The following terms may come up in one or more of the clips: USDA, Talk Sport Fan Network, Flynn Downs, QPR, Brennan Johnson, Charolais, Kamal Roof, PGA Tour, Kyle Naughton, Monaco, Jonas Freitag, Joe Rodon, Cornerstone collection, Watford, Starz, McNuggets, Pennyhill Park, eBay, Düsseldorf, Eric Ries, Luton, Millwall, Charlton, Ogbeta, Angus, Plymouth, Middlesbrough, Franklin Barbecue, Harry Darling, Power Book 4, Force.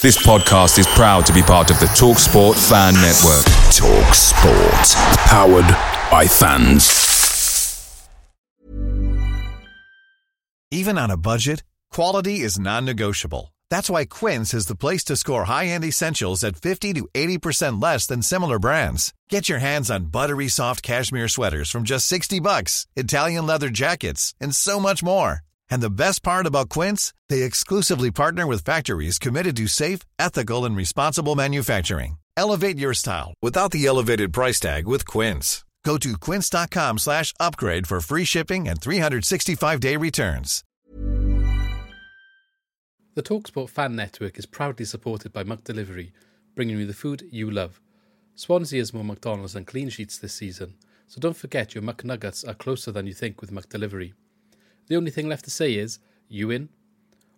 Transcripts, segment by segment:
This podcast is proud to be part of the Talk Sport Fan Network. Talk Sport. Powered by fans. Even on a budget, quality is non-negotiable. That's why Quince is the place to score high-end essentials at 50 to 80% less than similar brands. Get your hands on buttery soft cashmere sweaters from just $60, Italian leather jackets, and so much more. And the best part about Quince, they exclusively partner with factories committed to safe, ethical, and responsible manufacturing. Elevate your style without the elevated price tag with Quince. Go to quince.com/upgrade for free shipping and 365-day returns. The TalkSport Fan Network is proudly supported by McDelivery, bringing you the food you love. Swansea has more McDonald's than clean sheets this season, so don't forget your McNuggets are closer than you think with McDelivery. The only thing left to say is, you in?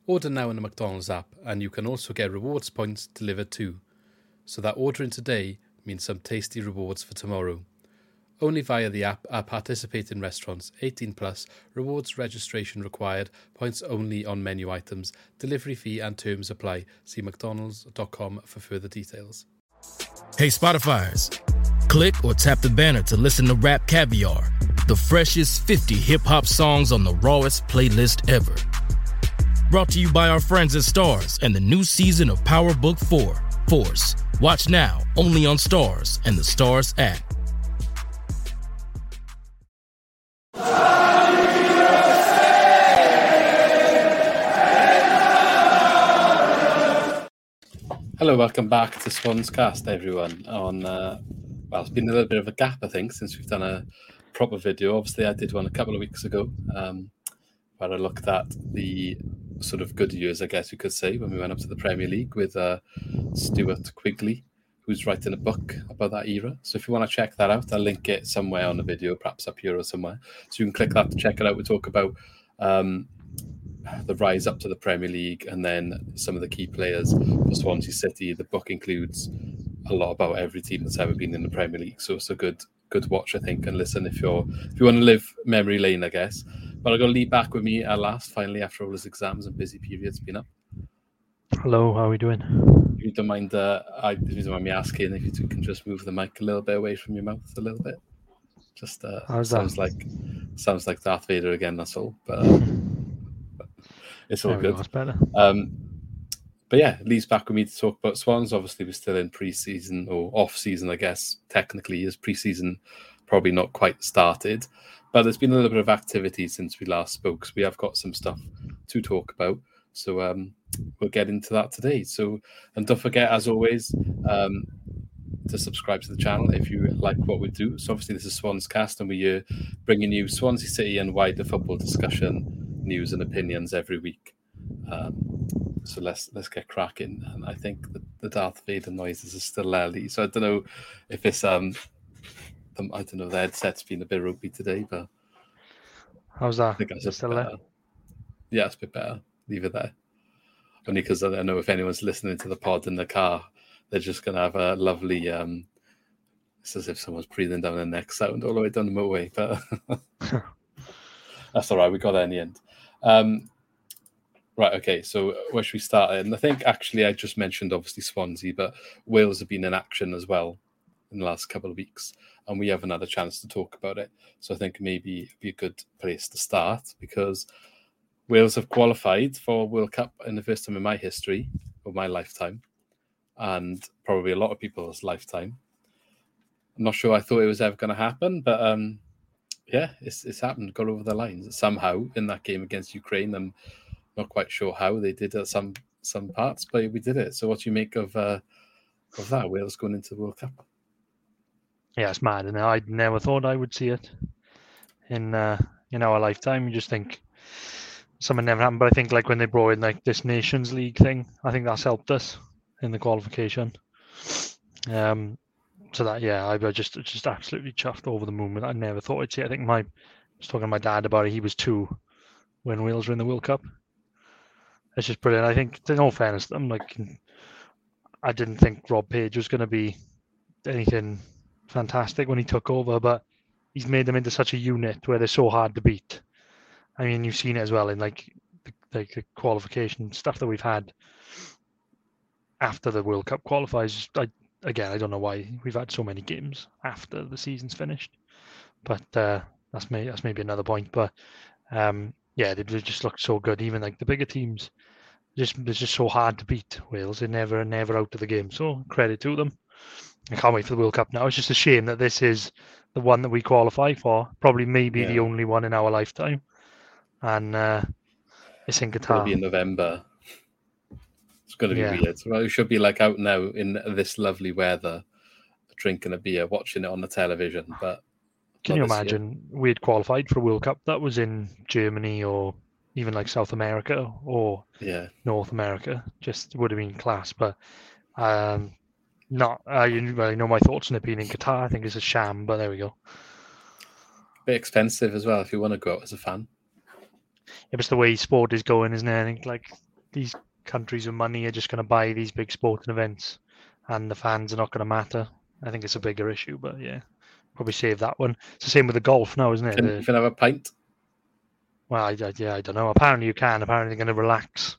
Order now in the McDonald's app and you can also get rewards points delivered too. So that ordering today means some tasty rewards for tomorrow. Only via the app are participating restaurants, 18+, rewards registration required, points only on menu items, delivery fee and terms apply. See mcdonalds.com for further details. Hey Spotifyers, click or tap the banner to listen to Rap Caviar, the freshest 50 hip-hop songs on the rawest playlist ever. Brought to you by our friends at Starz and the new season of Power Book 4, Force. Watch now, only on Starz and the Starz app. Hello, welcome back to Swanscast, everyone. It's been a little bit of a gap, I think, since we've done a proper video. Obviously, I did one a couple of weeks ago where I looked at the sort of good years, I guess you could say, when we went up to the Premier League with Stuart Quigley, who's writing a book about that era. So if you want to check that out, I'll link it somewhere on the video, perhaps up here or somewhere. So you can click that to check it out. We talk about the rise up to the Premier League and then some of the key players for Swansea City. The book includes a lot about every team that's ever been in the Premier League. So it's a good watch, I think, and listen if you want to live memory lane, I guess. But I've got Lee back with me at last, finally, after all his exams and busy periods been up. Hello, how are we doing? If you don't mind, if you don't mind me asking if you can just move the mic a little bit away from your mouth a little bit. Just sounds like Darth Vader again, that's all. But it's all good. That's better. But yeah, Lee's back with me to talk about Swans. Obviously, we're still in pre-season or off-season, I guess. Technically, is pre-season probably not quite started. But there's been a little bit of activity since we last spoke. So we have got some stuff to talk about. So we'll get into that today. So, and don't forget, as always, to subscribe to the channel if you like what we do. So obviously, this is Swanscast, and we're bringing you Swansea City and wider football discussion, news and opinions every week. So let's get cracking. And I think the Darth Vader noises are still early. So I don't know if it's the headset's been a bit ropey today, but how's that? I think that's still there. Yeah, it's a bit better. Leave it there. Only because I don't know if anyone's listening to the pod in the car, they're just gonna have a lovely it's as if someone's breathing down their neck sound all the way down the motorway, but that's all right, we got there in the end. Right, okay, so where should we start? And I think, actually, I just mentioned, obviously, Swansea, but Wales have been in action as well in the last couple of weeks, and we have another chance to talk about it. So I think maybe it'd be a good place to start, because Wales have qualified for World Cup in the first time in my history, or my lifetime, and probably a lot of people's lifetime. I'm not sure I thought it was ever going to happen, but yeah, it's happened, got over the lines somehow in that game against Ukraine, and not quite sure how they did at some parts, but we did it. So what do you make of that, Wales going into the World Cup? Yeah, it's mad, and I never thought I would see it in our lifetime. You just think something never happened, but I think like when they brought in like this Nations League thing, I think that's helped us in the qualification. So that, yeah, I was just absolutely chuffed, over the moon. I never thought I'd see it. I think I was talking to my dad about it. He was 2 when Wales were in the World Cup. It's just brilliant. I think, in all fairness, I'm like, I didn't think Rob Page was going to be anything fantastic when he took over, but he's made them into such a unit where they're so hard to beat. I mean, you've seen it as well in like the qualification stuff that we've had. after the World Cup qualifiers. I don't know why we've had so many games after the season's finished, but that's maybe another point. But they just looked so good. Even like the bigger teams, it's just so hard to beat Wales. They're never out of the game. So credit to them. I can't wait for the World Cup now. It's just a shame that this is the one that we qualify for. Probably the only one in our lifetime. And it's in Qatar. It'll be in November. It's going to be weird. Well, we should be like out now in this lovely weather, drinking a beer, watching it on the television. But can you imagine we had qualified for a World Cup that was in Germany or even like South America or North America? Just would have been class. But I know my thoughts on it being in Qatar. I think it's a sham, but there we go. A bit expensive as well if you want to go out as a fan. Yeah, but it's the way sport is going, isn't it? I think like these countries with money are just going to buy these big sporting events and the fans are not going to matter. I think it's a bigger issue, but probably save that one. It's the same with the golf now, isn't it? You can have a pint. Well, I don't know. Apparently you can. Apparently they're going to relax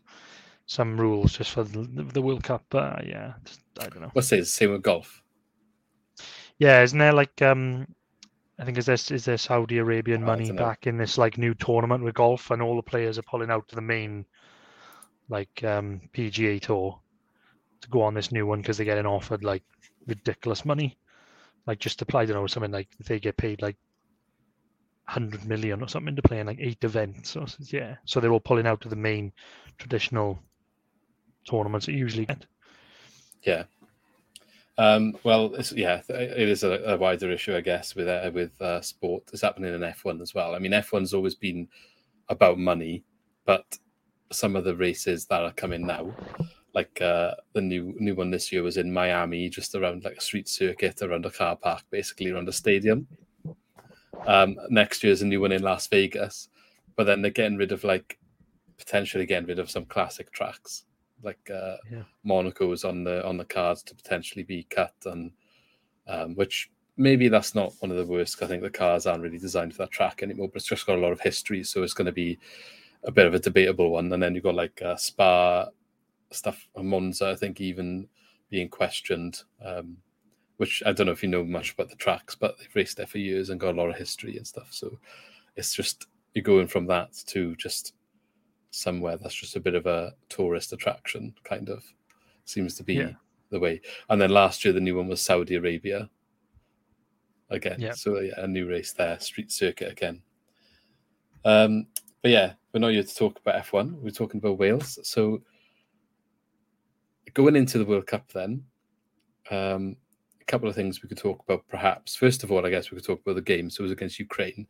some rules just for the World Cup. But I don't know. What's it? Same with golf. Yeah, isn't there like... I think is there Saudi Arabian money back in this like new tournament with golf, and all the players are pulling out to the main like PGA Tour to go on this new one because they're getting offered like ridiculous money, like just to play. I don't know, something like they get paid like 100 million or something to play in like 8 events. So they're all pulling out to the main traditional tournaments that usually get. Yeah. It is a wider issue, I guess, with sport. It's happening in F1 as well. I mean, F1's always been about money, but some of the races that are coming now, like the new one this year was in Miami, just around like a street circuit, around a car park, basically around a stadium. Next year's a new one in Las Vegas, but then they're potentially getting rid of some classic tracks. Monaco was on the cards to potentially be cut, and which maybe that's not one of the worst. I think the cars aren't really designed for that track anymore, but it's just got a lot of history, so it's going to be a bit of a debatable one. And then you've got like Spa stuff, Monza, I think, even being questioned. Which I don't know if you know much about the tracks, but they've raced there for years and got a lot of history and stuff. So it's just you're going from that to just somewhere that's just a bit of a tourist attraction, kind of seems to be the way. And then last year the new one was Saudi Arabia again, a new race there, street circuit again. We're not here to talk about F1, we're talking about Wales. So going into the World Cup then, a couple of things we could talk about perhaps. First of all, I guess we could talk about the game. So it was against Ukraine,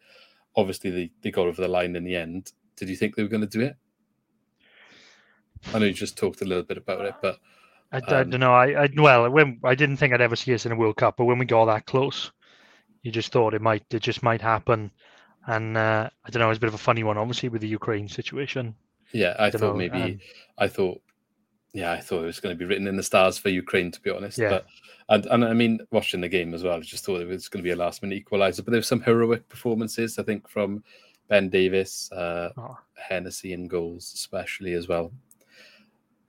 obviously they got over the line in the end. Did you think they were going to do it? I know you just talked a little bit about it, but I don't know. I didn't think I'd ever see us in a World Cup, but when we got that close, you just thought it just might happen. And I don't know, it's a bit of a funny one, obviously, with the Ukraine situation. Yeah, I thought it was going to be written in the stars for Ukraine, to be honest. Yeah. But and I mean, watching the game as well, I just thought it was going to be a last-minute equaliser. But there were some heroic performances, I think, from Ben Davies, Hennessy in goals especially as well,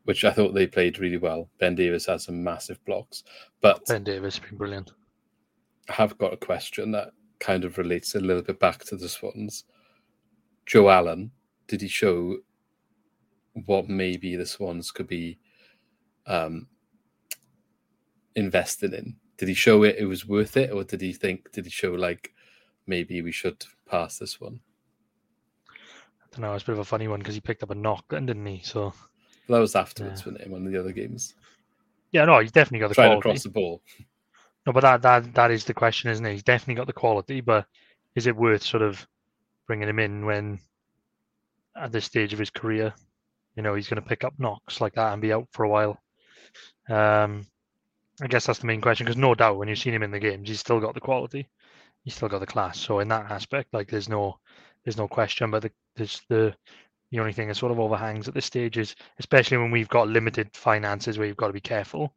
which I thought they played really well. Ben Davies had some massive blocks. But Ben Davies has been brilliant. I have got a question that kind of relates a little bit back to the Swans. Joe Allen, did he show what maybe the Swans could be invested in? Did he show it was worth it, or did he show like maybe we should pass this one? I don't know, it's a bit of a funny one because he picked up a knock, didn't he? So that was afterwards, wasn't it, in one of the other games? Yeah, no, he's definitely got the quality. Trying to cross the ball. No, but that is the question, isn't it? He's definitely got the quality, but is it worth sort of bringing him in when, at this stage of his career, you know, he's going to pick up knocks like that and be out for a while? I guess that's the main question, because no doubt when you've seen him in the games, he's still got the quality. He's still got the class. So in that aspect, like, there's no question, but the only thing that sort of overhangs at this stage is, especially when we've got limited finances, where you've got to be careful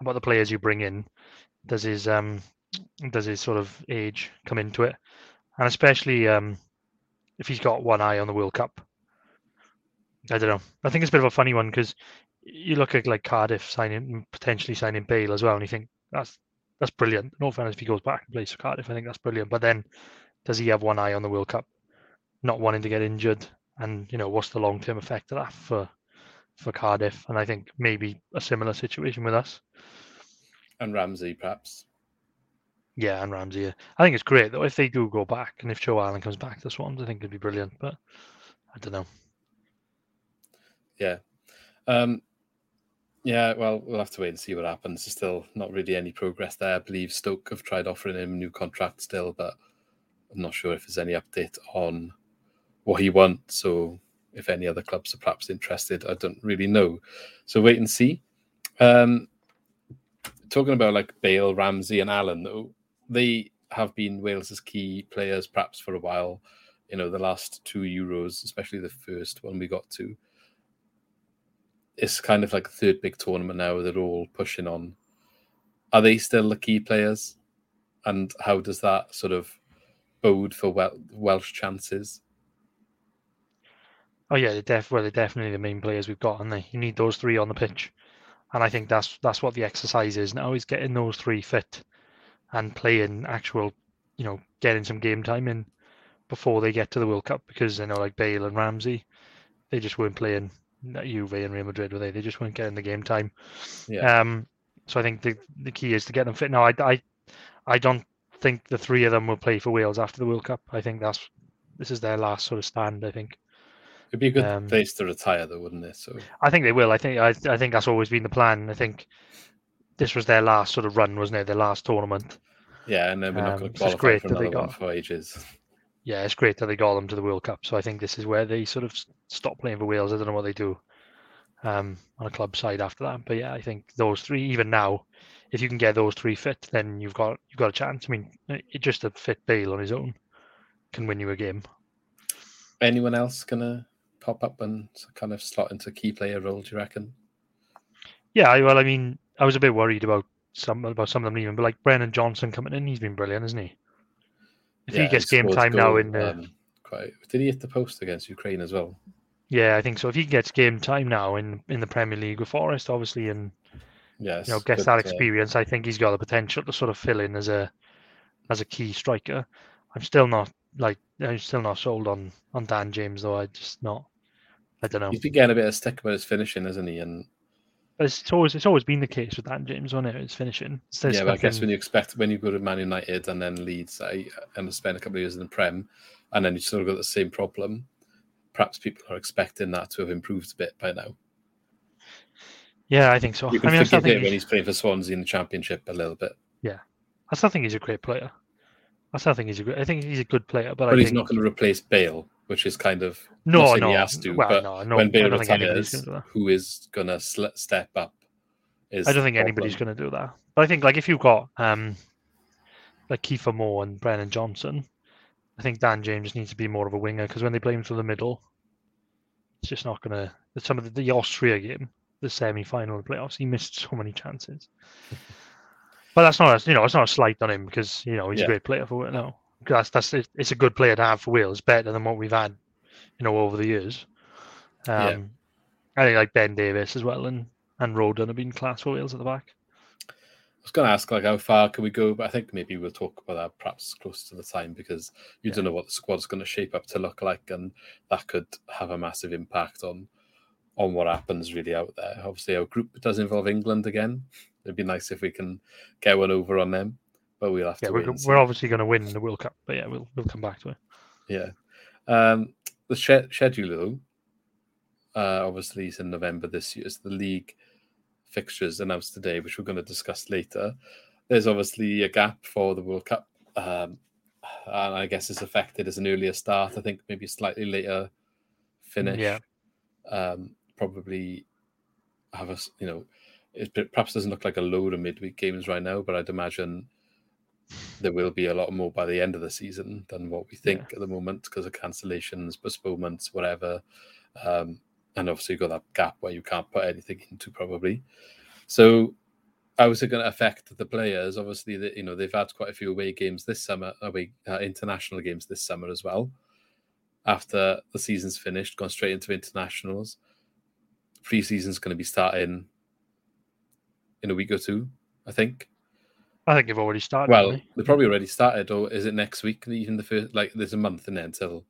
about the players you bring in. Does his sort of age come into it? And especially if he's got one eye on the World Cup. I don't know. I think it's a bit of a funny one because you look at like Cardiff potentially signing Bale as well, and you think that's brilliant. No offense if he goes back and plays for Cardiff, I think that's brilliant. But then, does he have one eye on the World Cup, not wanting to get injured, and you know what's the long term effect of that for Cardiff? And I think maybe a similar situation with us. And Ramsey, perhaps. Yeah, and Ramsey. I think it's great though if they do go back, and if Joe Allen comes back to Swans, I think it'd be brilliant. But I don't know. Yeah. Yeah, well, we'll have to wait and see what happens. There's still not really any progress there. I believe Stoke have tried offering him a new contract still, but I'm not sure if there's any update on what he wants. So if any other clubs are perhaps interested, I don't really know. So wait and see. Talking about like Bale, Ramsey and Allen, though, they have been Wales's key players perhaps for a while. You know, the last two Euros, especially the first one we got to. It's kind of like the third big tournament now. They're all pushing on. Are they still the key players? And how does that sort of bode for Welsh chances? Oh yeah, they're definitely the main players we've got, aren't they? You need those three on the pitch, and I think that's what the exercise is now: is getting those three fit and playing actual, you know, getting some game time in before they get to the World Cup. Because I know like Bale and Ramsey, they just weren't playing. Juve and Real Madrid, were they? They just weren't getting the game time. Yeah. So I think the key is to get them fit. Now, I don't think the three of them will play for Wales after the World Cup. I think this is their last sort of stand. I think it'd be a good place to retire, though, wouldn't it? So I think they will. I think that's always been the plan. I think this was their last sort of run, wasn't it? Their last tournament. Yeah, and then we're not going to qualify for another one for ages. Yeah, it's great that they got them to the World Cup. So I think this is where they sort of stop playing for Wales. I don't know what they do on a club side after that. But yeah, I think those three, even now, if you can get those three fit, then you've got a chance. I mean, just a fit Bale on his own can win you a game. Anyone else going to pop up and kind of slot into a key player role, do you reckon? Yeah, well, I mean, I was a bit worried about some of them leaving, but like Brennan Johnson coming in, he's been brilliant, hasn't he? If he gets game time now in... did he hit the post against Ukraine as well? Yeah, I think so. If he gets game time now in the Premier League with Forest, obviously, and yes, you know, gets that experience, I think he's got the potential to sort of fill in as a key striker. I'm still not sold on Dan James, though. I don't know. He's been getting a bit of stick about his finishing, isn't he? And but it's always been the case with Dan James, wasn't it? It's finishing. But I guess when you go to Man United and then Leeds and spend a couple of years in the Prem, and then you sort of got the same problem, perhaps people are expecting that to have improved a bit by now. Yeah, I think so. You can forgive him when he's playing for Swansea in the Championship a little bit. Yeah. I still think he's a great player. I think he's a good player. But he's not going to replace Bale, which is kind of... No. He has to, when Bale retires, who is going to step up? I don't think anybody's going to do that. But I think like if you've got like Kiefer Moore and Brennan Johnson, I think Dan James needs to be more of a winger, because when they play him through the middle, it's just not going to... Some of the Austria game, the semi-final of the playoffs, he missed so many chances. But that's not, you know, it's not a slight on him, because you know he's a great player for it now. It's a good player to have for Wales, better than what we've had, you know, over the years. I think like Ben Davies as well and Rodon have been class for Wales at the back. I was going to ask like how far can we go, but I think maybe we'll talk about that perhaps close to the time, because you don't know what the squad's going to shape up to look like, and that could have a massive impact on what happens really out there. Obviously, our group does involve England again. It'd be nice if we can get one over on them, but we'll have to. We're obviously going to win the World Cup, but yeah, we'll come back to it. Yeah, the schedule though, obviously, is in November this year. It's the league fixtures announced today, which we're going to discuss later. There's obviously a gap for the World Cup, and I guess it's affected as an earlier start. I think maybe slightly later finish. Yeah, probably have a you know. It perhaps doesn't look like a load of midweek games right now, but I'd imagine there will be a lot more by the end of the season than what we think at the moment, because of cancellations, postponements, whatever. And obviously you've got that gap where you can't put anything into probably. So how is it going to affect the players? Obviously, you know, they've had quite a few away games this summer, international games this summer as well. After the season's finished, gone straight into internationals. pre-season's going to be starting in a week or two, I think. I think they've already started. Well, they've probably already started, or is it next week? Even the first, like, there's a month in there until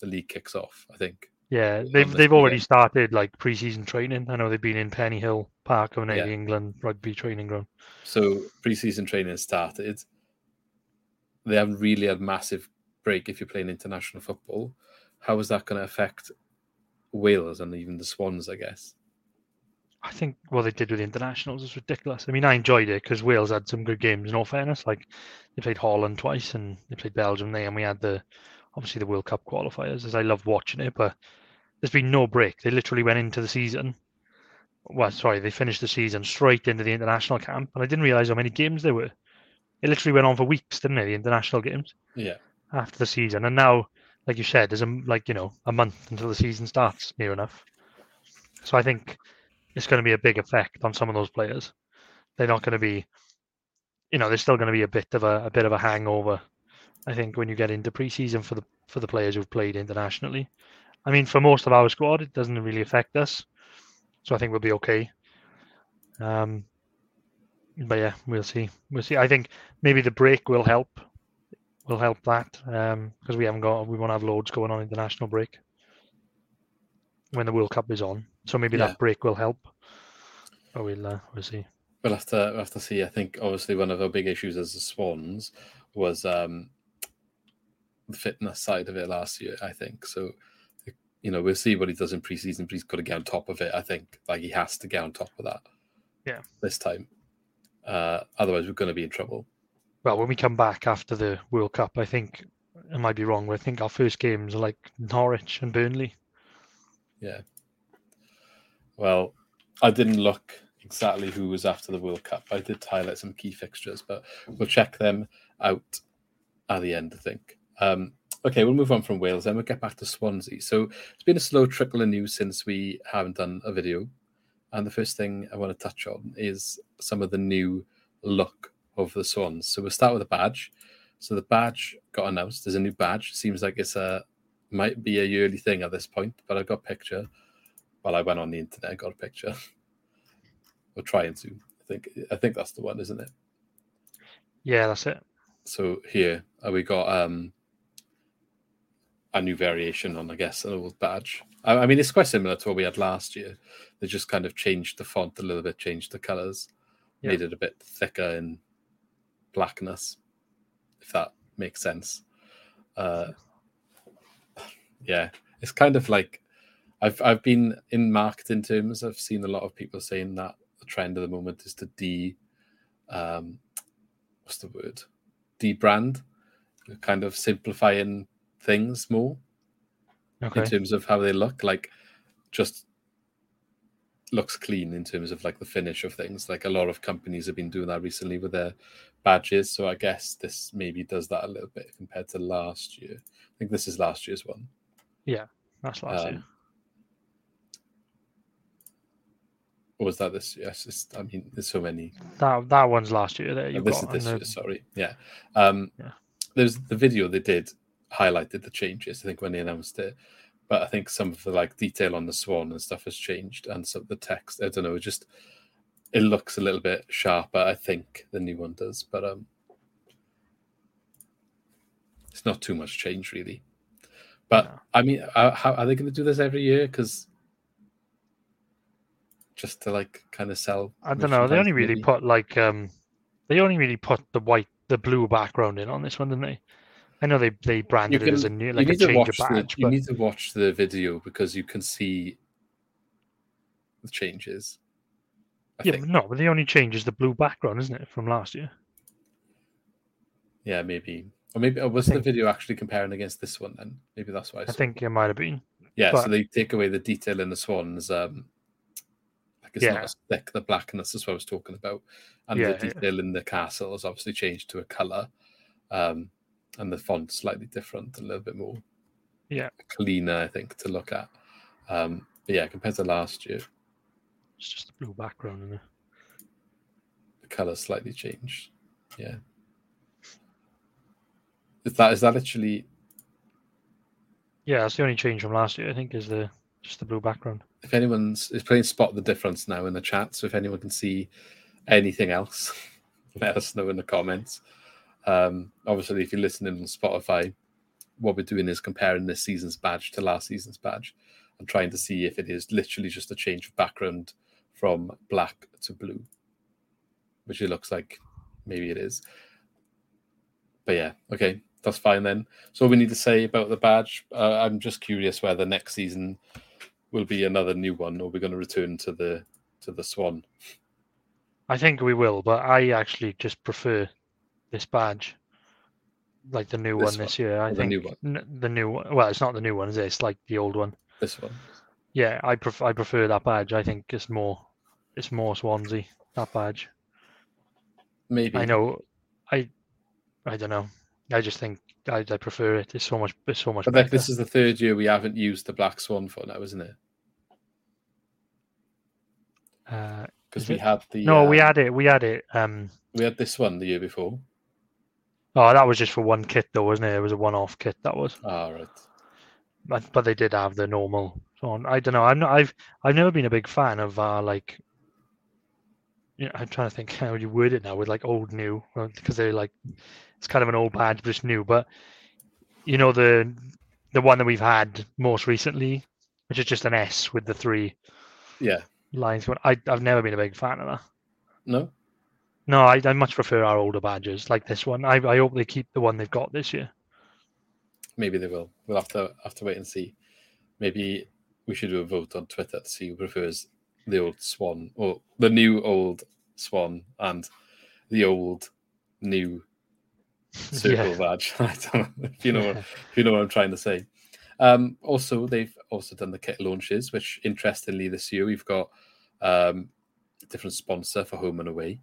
the league kicks off, I think. Yeah, they've already started like pre-season training. I know they've been in Pennyhill Park, haven't they, the England rugby training ground. So pre-season training started. They haven't really had a massive break if you're playing international football. How is that going to affect Wales and even the Swans, I guess? I think what they did with the internationals is ridiculous. I mean, I enjoyed it because Wales had some good games, in all fairness. Like, they played Holland twice and they played Belgium there, and we had the, obviously, the World Cup qualifiers, as I love watching it, but there's been no break. They literally went into the season. Well, sorry, they finished the season straight into the international camp, and I didn't realise how many games there were. It literally went on for weeks, didn't it, the international games? Yeah. After the season. And now, like you said, there's a month until the season starts, near enough. So I think it's going to be a big effect on some of those players. They're not going to be, there's still going to be a bit of a hangover, I think, when you get into pre-season for the players who've played internationally. I mean, for most of our squad, it doesn't really affect us, so I think we'll be okay. But yeah, we'll see. I think maybe the break will help. Will help that because we won't have loads going on international break when the World Cup is on. So maybe that break will help. But we'll see. We'll have to see. I think obviously one of our big issues as the Swans was the fitness side of it last year, I think. So, we'll see what he does in pre-season, but he's got to get on top of it, I think. Like, he has to get on top of that. Yeah. This time. Otherwise, we're going to be in trouble. Well, when we come back after the World Cup, I think, I might be wrong, but I think our first games are like Norwich and Burnley. Yeah. Well, I didn't look exactly who was after the World Cup. I did highlight some key fixtures, but we'll check them out at the end, I think. Okay, we'll move on from Wales, then we'll get back to Swansea. So it's been a slow trickle of news since we haven't done a video. And the first thing I want to touch on is some of the new look of the Swans. So we'll start with the badge. So the badge got announced. There's a new badge. Seems like it's might be a yearly thing at this point, but I got a picture. Well, I went on the internet, got a picture. We're trying to. I think that's the one, isn't it? Yeah, that's it. So here we got a new variation on, I guess, an old badge. I mean, it's quite similar to what we had last year. They just kind of changed the font a little bit, changed the colours, made it a bit thicker in blackness, if that makes sense. It's kind of like I've been in marketing terms. I've seen a lot of people saying that the trend at the moment is to debrand, kind of simplifying things more. Okay. In terms of how they look, like, just looks clean in terms of like the finish of things. Like, a lot of companies have been doing that recently with their badges. So I guess this maybe does that a little bit compared to last year. I think this is last year's one. Yeah, that's last year. Or was that this year? There's so many. That one's last year. There you go. This is this year. Sorry. Yeah. There's the video they did. Highlighted the changes, I think, when they announced it, but I think some of the like detail on the swan and stuff has changed, and some of the text, I don't know, it looks a little bit sharper, I think, the new one does, but it's not too much change really. But no. I mean, how are they going to do this every year? Because just to like kind of sell, I don't know. They only really put like the blue background in on this one, didn't they? I know they branded it as a new, like, a change of badge. You need to watch the video because you can see the changes. But the only change is the blue background, isn't it, from last year? Yeah, maybe. Or maybe was the video actually comparing against this one then? Maybe that's why. I think it might have been. Yeah, so they take away the detail in the swans. It's not as thick, the blackness is what I was talking about. And the detail in the castle is obviously changed to a colour. And the font's slightly different, a little bit more cleaner, I think, to look at. Compared to last year. It's just the blue background in there. The colour's slightly changed. Yeah. Is that literally... Yeah, that's the only change from last year, I think, is the Just the blue background. If anyone's is playing Spot the Difference now in the chat, so if anyone can see anything else, let us know in the comments. Obviously, if you're listening on Spotify, what we're doing is comparing this season's badge to last season's badge and trying to see if it is literally just a change of background from black to blue, which it looks like maybe it is. But yeah, okay, that's fine then. So we need to say about the badge. I'm just curious whether next season will be another new one, or we're going to return to the Swan. I think we will, but I actually just prefer this badge, like the new one this year. I think the new one. Well, it's not the new one, is it? It's like the old one. This one. Yeah, I prefer that badge. I think it's more Swansea, that badge. Maybe. I know. I don't know. I just think I prefer it. It's so much better. This is the third year we haven't used the Black Swan for now, isn't it? Because we had it. We had this one the year before. Oh, that was just for one kit, though, wasn't it? It was a one-off kit. That was. Oh, right. But they did have the normal Swan. I don't know. I've never been a big fan of like. You know, I'm trying to think how you word it now with like old new, because they're like, it's kind of an old badge, but it's new. But you know, the one that we've had most recently, which is just an S with the three lines. I've never been a big fan of that. No, I much prefer our older badges like this one. I hope they keep the one they've got this year. Maybe they will. We'll have to wait and see. Maybe we should do a vote on Twitter to see who prefers the old Swan, or the new old Swan, and the old new circle badge. I don't know if you know if you know what I'm trying to say. Also, they've also done the kit launches, which interestingly this year we've got a different sponsor for home and away.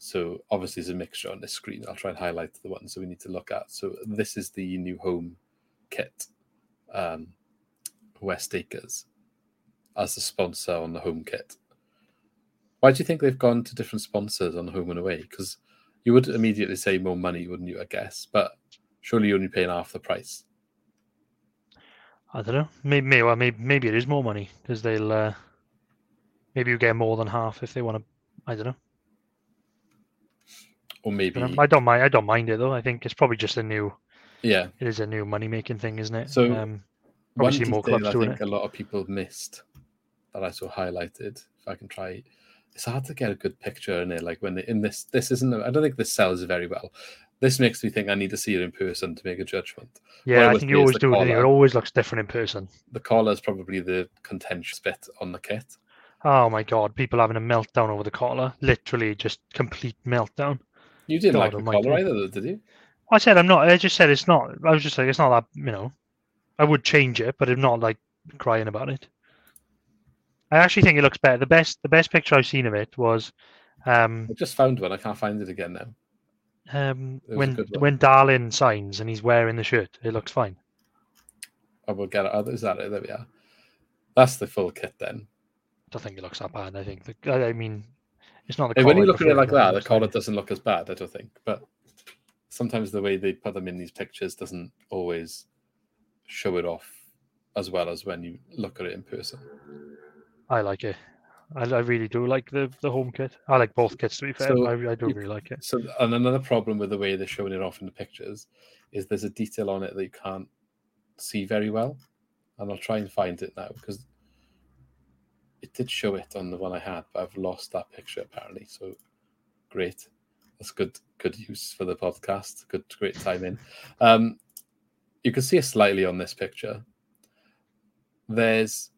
So obviously there's a mixture on this screen. I'll try and highlight the ones that we need to look at. So this is the new home kit, West Acres, as the sponsor on the home kit. Why do you think they've gone to different sponsors on home and away? Because you would immediately say more money, wouldn't you, I guess? But surely you're only paying half the price. I don't know. Maybe it is more money, because they'll... maybe you get more than half if they want to... I don't know. Or maybe... I don't mind it, though. I think it's probably just a new... Yeah. It is a new money-making thing, isn't it? So, obviously more clubs doing it. I think a lot of people missed... that I sort of highlighted. If I can try, it's hard to get a good picture in it. Like when in this isn't. I don't think this sells very well. This makes me think I need to see it in person to make a judgment. Yeah, I think you always do. It always looks different in person. The collar is probably the contentious bit on the kit. Oh my god, people having a meltdown over the collar. Literally, just complete meltdown. You didn't like the collar either, though, did you? I said I'm not. I just said it's not. I was just like it's not that. You know, I would change it, but I'm not like crying about it. I actually think it looks better. The best picture I've seen of it was. I just found one. I can't find it again now. When Darling signs and he's wearing the shirt, it looks fine. I will get it. Oh, is that it? There we are. That's the full kit then. I don't think it looks that bad. I think. It's not the. Hey, when you look at it like that, the collar doesn't look as bad. I don't think. But sometimes the way they put them in these pictures doesn't always show it off as well as when you look at it in person. I like it. I really do like the home kit. I like both kits, to be fair. So, I do really like it. So, and another problem with the way they're showing it off in the pictures is there's a detail on it that you can't see very well. And I'll try and find it now, because it did show it on the one I had, but I've lost that picture, apparently. So, great. That's good use for the podcast. Great time in. You can see it slightly on this picture. There's...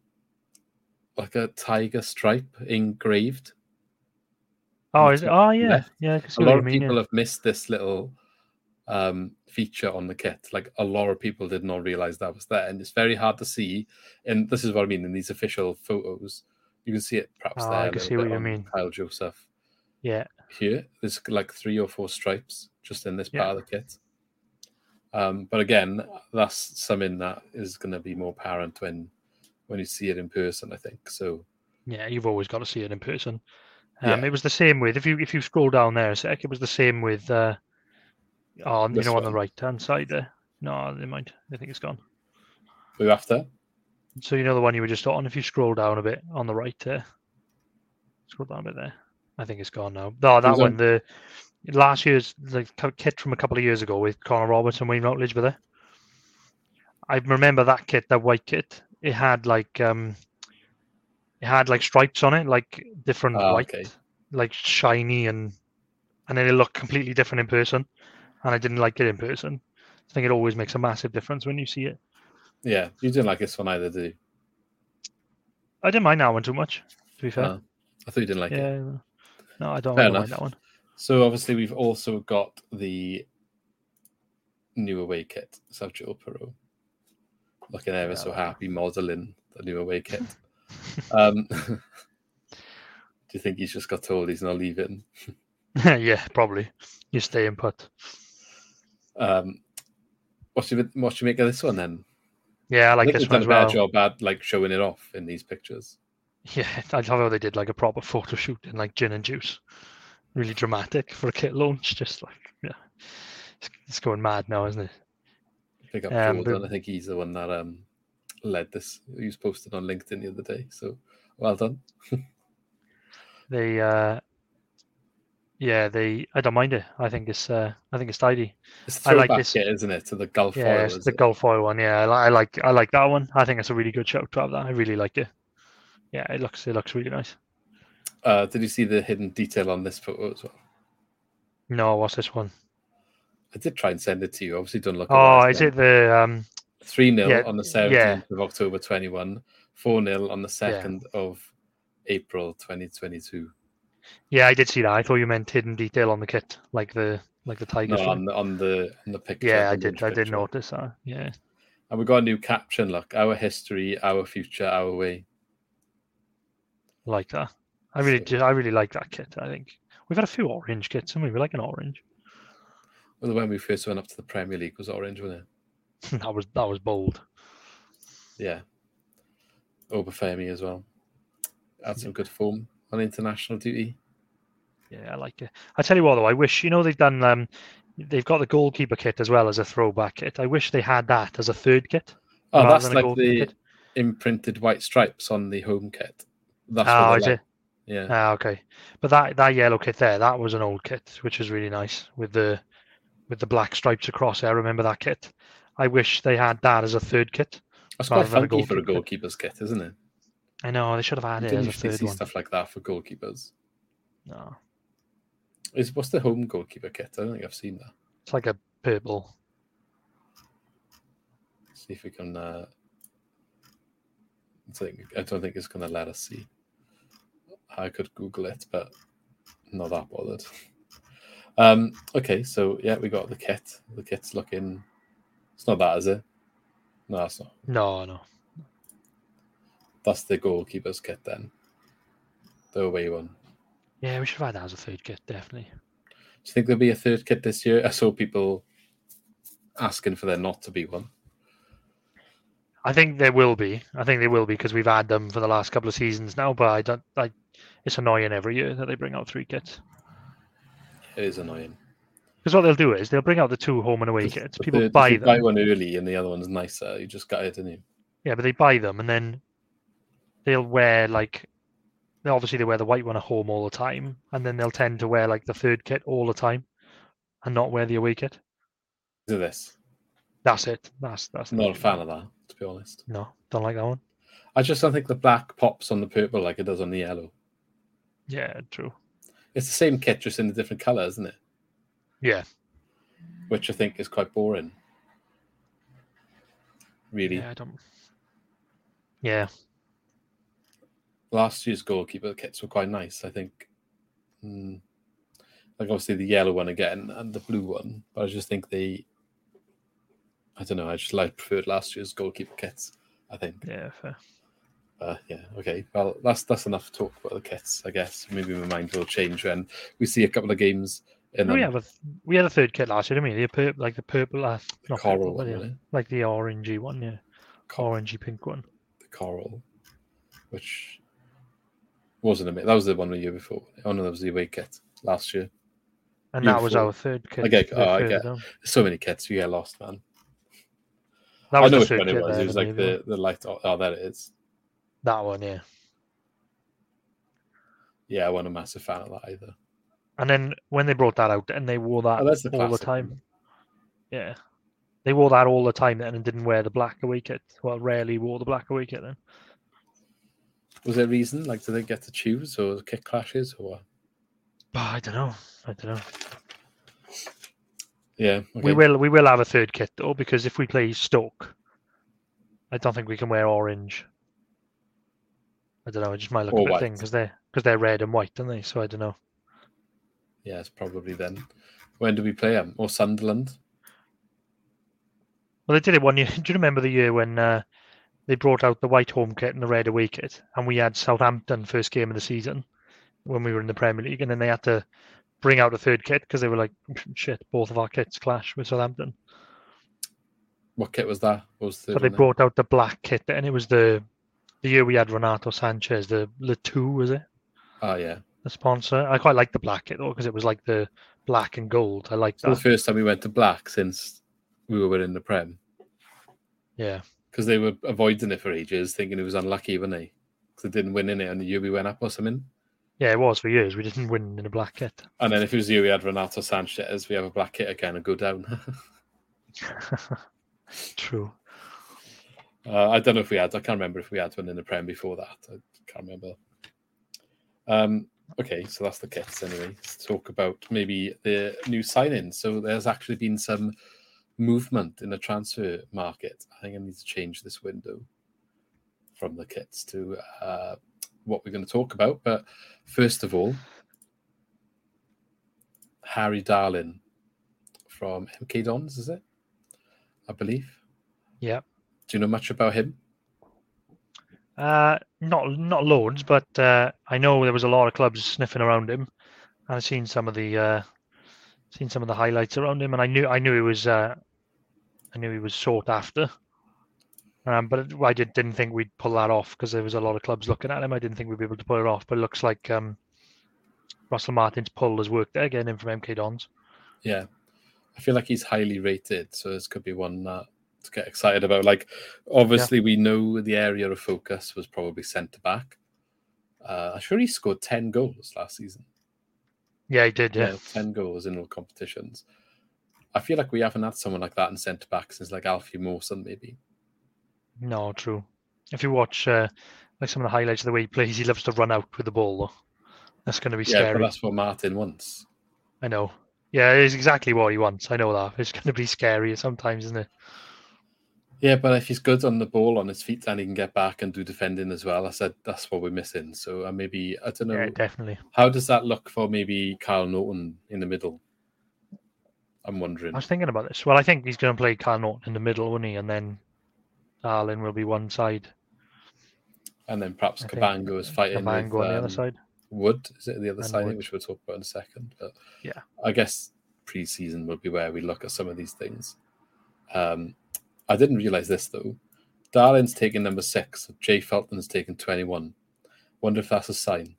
like a tiger stripe engraved. Oh, is it? Oh, yeah. Left. Yeah. A lot of people have missed this little feature on the kit. Like, a lot of people did not realize that was there. And it's very hard to see. And this is what I mean in these official photos. You can see it perhaps there. I can see what you mean. Kyle Joseph. Yeah. Here, there's like 3 or 4 stripes just in this part of the kit. But again, that's something that is going to be more apparent when you see it in person, I think. So yeah, you've always got to see it in person. It was the same with, if you scroll down there a sec, it was the same with on the right hand side there. No, never mind. I think it's gone. Were you after? So you know the one you were just on? If you scroll down a bit on the right there. Scroll down a bit there. I think it's gone now. No, that one. The last year's the kit from a couple of years ago with Conor Roberts and Wayne Routledge were there. I remember that kit, that white kit. It had like stripes on it, like different white, okay. Like shiny, and then it looked completely different in person. And I didn't like it in person. I think it always makes a massive difference when you see it. Yeah, you didn't like this one either, did you? I didn't mind that one too much, to be fair. No, I thought you didn't like it. No, I don't really mind that one. So obviously we've also got the new away kit, so Joe Piroe. Looking ever so happy, modelling the new away kit. Do you think he's just got told he's not leaving? Yeah, probably. You stay in put. What do you make of this one then? Yeah, I like this one as well. They've done a bad job at showing it off in these pictures. Yeah, I love how they did like a proper photo shoot in like gin and juice. Really dramatic for a kit launch. Just like, yeah, it's going mad now, isn't it? Pick up Jordan. I think he's the one that led this. He was posted on LinkedIn the other day. So well done. I don't mind it. I think it's tidy. It's I like this, kit, isn't it? To the Gulf foil. Yeah, it's the Gulf foil one. Yeah, I like that one. I think it's a really good shout to have that. I really like it. Yeah, it looks really nice. Did you see the hidden detail on this photo as well? No, what's this one? I did try and send it to you. Obviously, don't look. Oh, is it the 3-0 on the 17th of October 21, 4-0 on the 2nd of April 2022. Yeah, I did see that. I thought you meant hidden detail on the kit, like the Tigers. No, on the picture. Yeah, I did notice that. Yeah, and we got a new caption. Look, our history, our future, our way. Like that. I really like that kit. I think we've had a few orange kits, and we like an orange. Well, when we first went up to the Premier League, was orange, wasn't it? that was bold. Yeah, Obafemi as well. Had some good form on international duty. Yeah, I like it. I tell you what, though, I wish, they've done. They've got the goalkeeper kit as well as a throwback kit. I wish they had that as a third kit. Oh, that's like the kit. Imprinted white stripes on the home kit. That's what is like. It? Yeah. Ah, okay. But that yellow kit there, that was an old kit, which was really nice with the black stripes across. I remember that kit. I wish they had that as a third kit. That's quite funky for a goalkeeper's kit, isn't it? I know, they should have had it as a third see one. Stuff like that for goalkeepers. No. What's the home goalkeeper kit? I don't think I've seen that. It's like a purple. Let's see if we can... I don't think it's going to let us see. I could Google it, but not that bothered. Okay, so yeah, we got the kit. The kit's looking... It's not that, is it? No, it's not. No. That's the goalkeeper's kit then. The away one. Yeah, we should have had that as a third kit, definitely. Do you think there'll be a third kit this year? I saw people asking for there not to be one. I think there will be because we've had them for the last couple of seasons now, but it's annoying every year that they bring out three kits. It is annoying. Because what they'll do is they'll bring out the two home and away kits. People buy them. You buy one early and the other one's nicer. You just got it, didn't you? Yeah, but they buy them and then they'll wear they wear the white one at home all the time, and then they'll tend to wear the third kit all the time and not wear the away kit. Do this. That's it. That's not a fan of that, to be honest. No, don't like that one. I just don't think the black pops on the purple like it does on the yellow. Yeah, true. It's the same kit just in a different colour, isn't it? Yeah. Which I think is quite boring. Really. Yeah, I don't. Yeah. Last year's goalkeeper kits were quite nice, I think. Obviously the yellow one again and the blue one, but I just think I don't know, I just preferred last year's goalkeeper kits, I think. Yeah, fair. Yeah, okay. Well, that's enough talk about the kits, I guess. Maybe my mind will change when we see a couple of games. We had a third kit last year, didn't we? The purple, not coral, purple, one, yeah. Like the orangey one, yeah. Orangey pink one. The coral, which... wasn't a minute. That was the one the year before. Oh no, that was the away kit last year. And that was our third kit. I get so many kits. You get lost, man. That was I know which one it was. It was like the light. Oh, there it is. That one, yeah. Yeah, I wasn't a massive fan of that either. And then when they brought that out and they wore that all the time. Yeah. They wore that all the time then and didn't wear the black away kit. Well, rarely wore the black away kit then. Was there a reason? Like, did they get to choose or kit clashes or what? I don't know. Yeah. Okay. We will have a third kit though, because if we play Stoke, I don't think we can wear orange. I don't know. It just might look a bit thing because they're red and white, aren't they? So I don't know. Yeah, it's probably then. When do we play them? Or Sunderland? Well, they did it one year. Do you remember the year when they brought out the white home kit and the red away kit, and we had Southampton first game of the season when we were in the Premier League, and then they had to bring out a third kit because they were like, shit, both of our kits clash with Southampton. What kit was that? What was the so they brought out the black kit, and it was the year we had Renato Sanchez, the Latour, was it? Oh, yeah. The sponsor. I quite like the black kit though, because it was like the black and gold. I liked that. The first time we went to black since we were in the Prem. Yeah. Because they were avoiding it for ages, thinking it was unlucky, weren't they? Because they didn't win in it, and the year we went up or something. Yeah, it was for years. We didn't win in a black kit. And then if it was the year we had Renato Sanchez, we have a black kit again and go down. True. I don't know if we had. I can't remember if we had one in the Prem before that. I can't remember. Okay, so that's the kits anyway. Let's talk about maybe the new sign-ins. So there's actually been some movement in the transfer market. I think I need to change this window from the kits to what we're going to talk about. But first of all, Harry Darling from MK Dons, is it? I believe. Yeah. Do you know much about him? Not loads, but I know there was a lot of clubs sniffing around him, and I've seen some of the highlights around him, and I knew he was sought after. But I didn't think we'd pull that off because there was a lot of clubs looking at him. I didn't think we'd be able to pull it off, but it looks like Russell Martin's pull has worked there, getting him from MK Dons. Yeah, I feel like he's highly rated, so this could be one that. To get excited about. Like, obviously, yeah. We know the area of focus was probably centre-back. I'm sure he scored 10 goals last season. Yeah, he did, yeah. 10 goals in all competitions. I feel like we haven't had someone like that in centre-back since, like, Alfie Mawson, maybe. No, true. If you watch, like, some of the highlights of the way he plays, he loves to run out with the ball, though. That's going to be scary. Yeah, but that's what Martin wants. I know. Yeah, it's exactly what he wants. I know that. It's going to be scary sometimes, isn't it? Yeah, but if he's good on the ball, on his feet, and he can get back and do defending as well, I said that's what we're missing. So maybe, I don't know. Yeah, definitely. How does that look for maybe Kyle Naughton in the middle? I'm wondering. I was thinking about this. Well, I think he's going to play Kyle Naughton in the middle, won't he? And then Darling will be one side. And then perhaps Cabango is fighting Cabango with, on the other side. Wood, is it the other and side, Wood. Which we'll talk about in a second. But yeah, I guess pre-season will be where we look at some of these things. I didn't realise this, though. Darling's taken number 6. Jay Felton's taken 21. Wonder if that's a sign.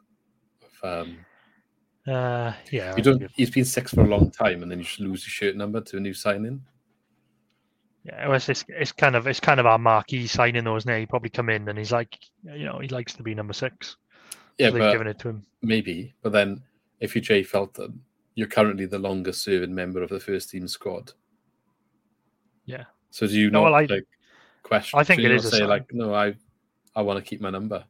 Yeah. He's been 6 for a long time, and then you just lose your shirt number to a new signing. Yeah, well, it's kind of our marquee signing, though, isn't it? He probably come in, and he's like, you know, he likes to be number 6. Yeah, so they've given it to him. Maybe, but then if you're Jay Felton, you're currently the longest-serving member of the first-team squad. Yeah. So do you know? Well, question? I think it is. Say like, no, I want to keep my number.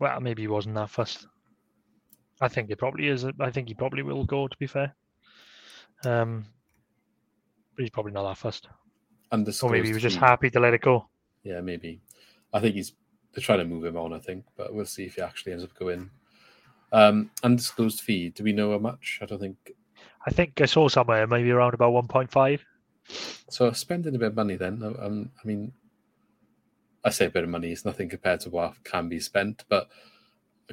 Well, maybe he wasn't that fussed. I think it probably is. I think he probably will go. To be fair, but he's probably not that fussed. Or maybe he was just happy to let it go. Yeah, maybe. I think they're trying to move him on. I think, but we'll see if he actually ends up going. Undisclosed fee. Do we know how much? I don't think. I think I saw somewhere maybe around about 1.5. So spending a bit of money then. I mean, I say a bit of money. It's nothing compared to what can be spent, but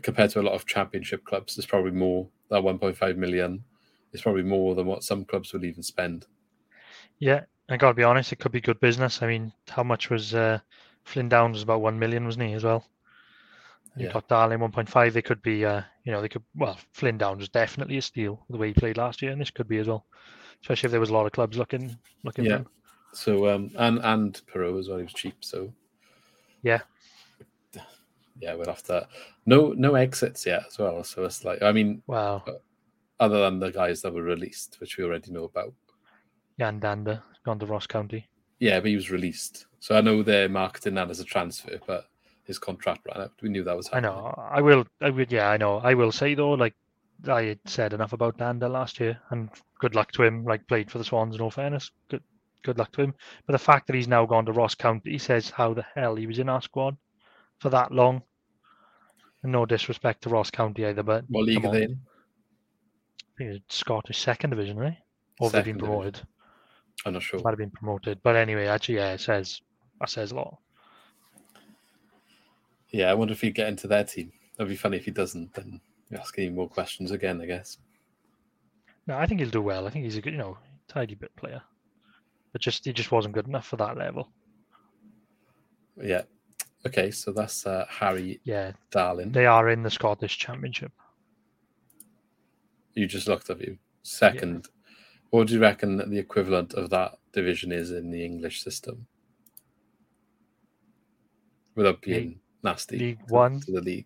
compared to a lot of championship clubs, there's probably more. That 1.5 million is probably more than what some clubs would even spend. Yeah, I got to be honest, it could be good business. I mean, how much was Flynn Downs was about 1 million, wasn't he, as well? And yeah. You got Darling 1.5. They could be, Flynn Downs was definitely a steal the way he played last year, and this could be as well. Especially if there was a lot of clubs looking for him. So and Piroe as well. He was cheap. So yeah, we'll have to. No exits yet as well. So it's like, I mean, wow. Other than the guys that were released, which we already know about. Yandander gone to Ross County. Yeah, but he was released. So I know they're marketing that as a transfer, but his contract ran out. We knew that was happening. I know. I will. I will say though, like I had said enough about Dander last year, and good luck to him. Like played for the Swans, in all fairness. Good luck to him. But the fact that he's now gone to Ross County says how the hell he was in our squad for that long. And no disrespect to Ross County either, but what league are they in? I think it's Scottish second division, right? Or they've been promoted. Division. I'm not sure. Might have been promoted, but anyway, actually, yeah, it says a lot. Yeah, I wonder if he'd get into their team. That'd be funny if he doesn't. Then you're asking him more questions again, I guess. No, I think he'll do well. I think he's a good, tidy bit player. But he just wasn't good enough for that level. Yeah. Okay, so that's Harry Darling. They are in the Scottish Championship. You just looked at you. Second. Yeah. What do you reckon that the equivalent of that division is in the English system? Without being nasty. League 1 to the league.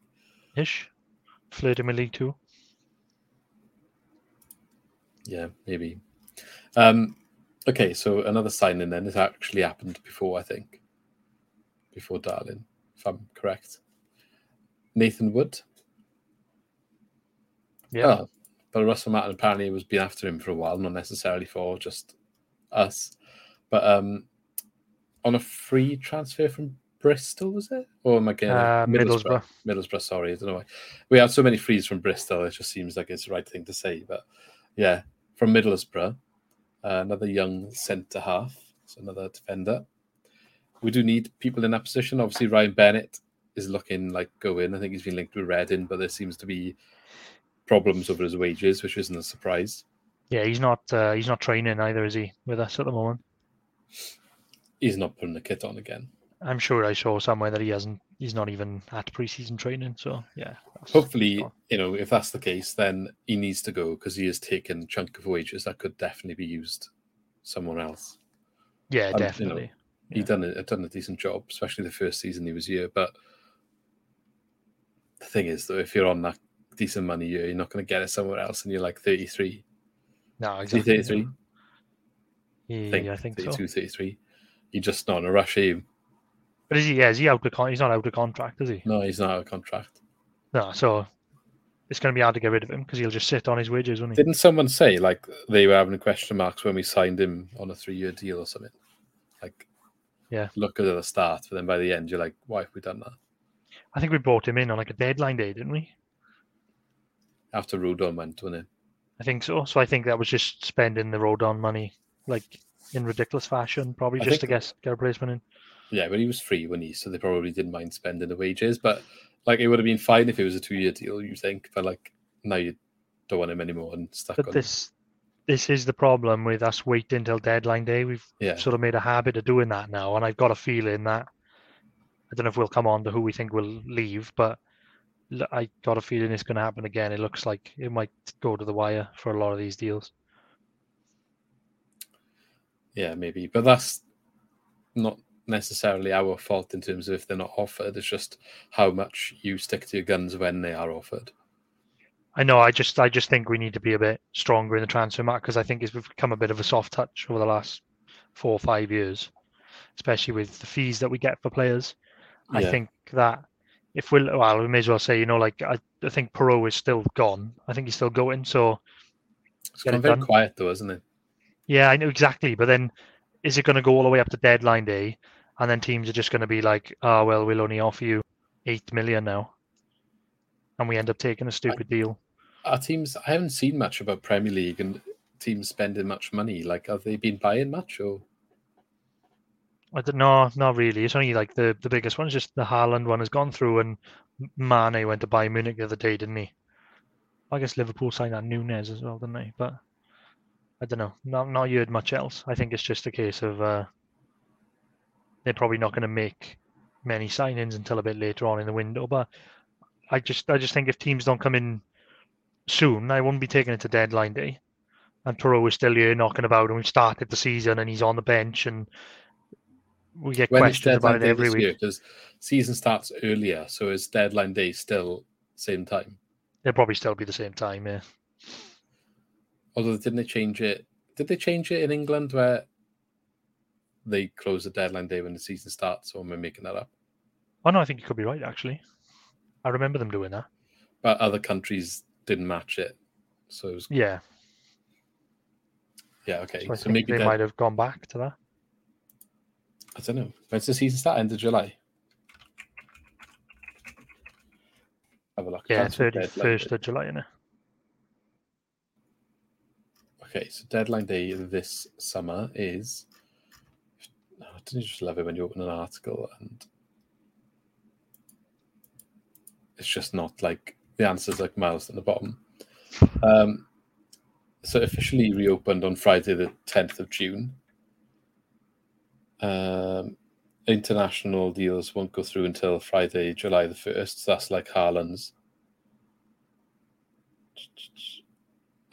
Ish. Flirting with League 2. Yeah, maybe. Okay, so another signing then. This actually happened before, I think. Before Darling, if I'm correct. Nathan Wood. Yeah. Oh, but Russell Martin apparently was been after him for a while, not necessarily for just us. But on a free transfer from Bristol, was it? Or am I getting Middlesbrough? Middlesbrough, sorry. I don't know why. We had so many frees from Bristol, it just seems like it's the right thing to say. But yeah, from Middlesbrough. Another young centre-half, so another defender. We do need people in that position. Obviously, Ryan Bennett is looking like going. I think he's been linked with Reading, but there seems to be problems over his wages, which isn't a surprise. Yeah, he's not training either, is he, with us at the moment? He's not putting the kit on again. I'm sure I saw somewhere that he's not even at pre-season training, so yeah. Hopefully, if that's the case, then he needs to go because he has taken a chunk of wages that could definitely be used somewhere else. Yeah, definitely. He done a decent job, especially the first season he was here, but the thing is, though, if you're on that decent money year, you're not going to get it somewhere else and you're like 33. No, exactly. 33? Yeah, I think 32, so. 33. You're just not in a rush, aim. But is he out of contract? He's not out of contract, is he? No, he's not out of contract. No, so it's going to be hard to get rid of him because he'll just sit on his wages, won't he? Didn't someone say like they were having question marks when we signed him on a 3-year deal or something? Like, yeah, look good at the start, but then by the end you're like, why have we done that? I think we brought him in on like a deadline day, didn't we? After Rodon went, wasn't it? I think so. So I think that was just spending the Rodon money like in ridiculous fashion, probably get a replacement in. Yeah, but he was free, wasn't he? So they probably didn't mind spending the wages. But like, it would have been fine if it was a 2-year deal, you think? But like, now you don't want him anymore and stuck. But on this is the problem with us waiting till deadline day. We've sort of made a habit of doing that now, and I've got a feeling that I don't know if we'll come on to who we think will leave, but I got a feeling it's going to happen again. It looks like it might go to the wire for a lot of these deals. Yeah, maybe, but that's not necessarily our fault in terms of if they're not offered. It's just how much you stick to your guns when they are offered. I know. I just think we need to be a bit stronger in the transfer market because I think it's become a bit of a soft touch over the last 4 or 5 years, especially with the fees that we get for players. Yeah. I think that if we may as well say, like I think Piroe is still gone. I think he's still going. So it's getting very quiet though, isn't it? Yeah, I know exactly. But then is it going to go all the way up to deadline day? And then teams are just going to be like, oh, well, we'll only offer you $8 million now. And we end up taking a stupid deal. Our teams, I haven't seen much about Premier League and teams spending much money. Like, have they been buying much? Or I don't know, not really. It's only like the biggest one. It's just the Haaland one has gone through and Mane went to Bayern Munich the other day, didn't he? I guess Liverpool signed that Nunes as well, didn't they? But I don't know. Not you had much else. I think it's just a case of... they're probably not going to make many signings until a bit later on in the window. But I just think if teams don't come in soon, I wouldn't be taking it to deadline day. and Piroe is still here knocking about, and we've started the season and he's on the bench, and we get questions about it every week. Because season starts earlier, so is deadline day still same time? It'll probably still be the same time, yeah. Although didn't they change it? Did they change it in England where they close the deadline day when the season starts, or am I making that up? Oh no, I think you could be right, actually. I remember them doing that. But other countries didn't match it. So it was... Yeah. Yeah, okay. So maybe they might have gone back to that. I don't know. When's the season start? End of July? Have a look. Yeah, 31st of July, isn't it? Okay, so deadline day this summer is... Oh, didn't you just love it when you open an article and... It's just not like the answers like miles at the bottom. So officially reopened on Friday the 10th of June. International deals won't go through until Friday, July the 1st. So that's like Haaland's.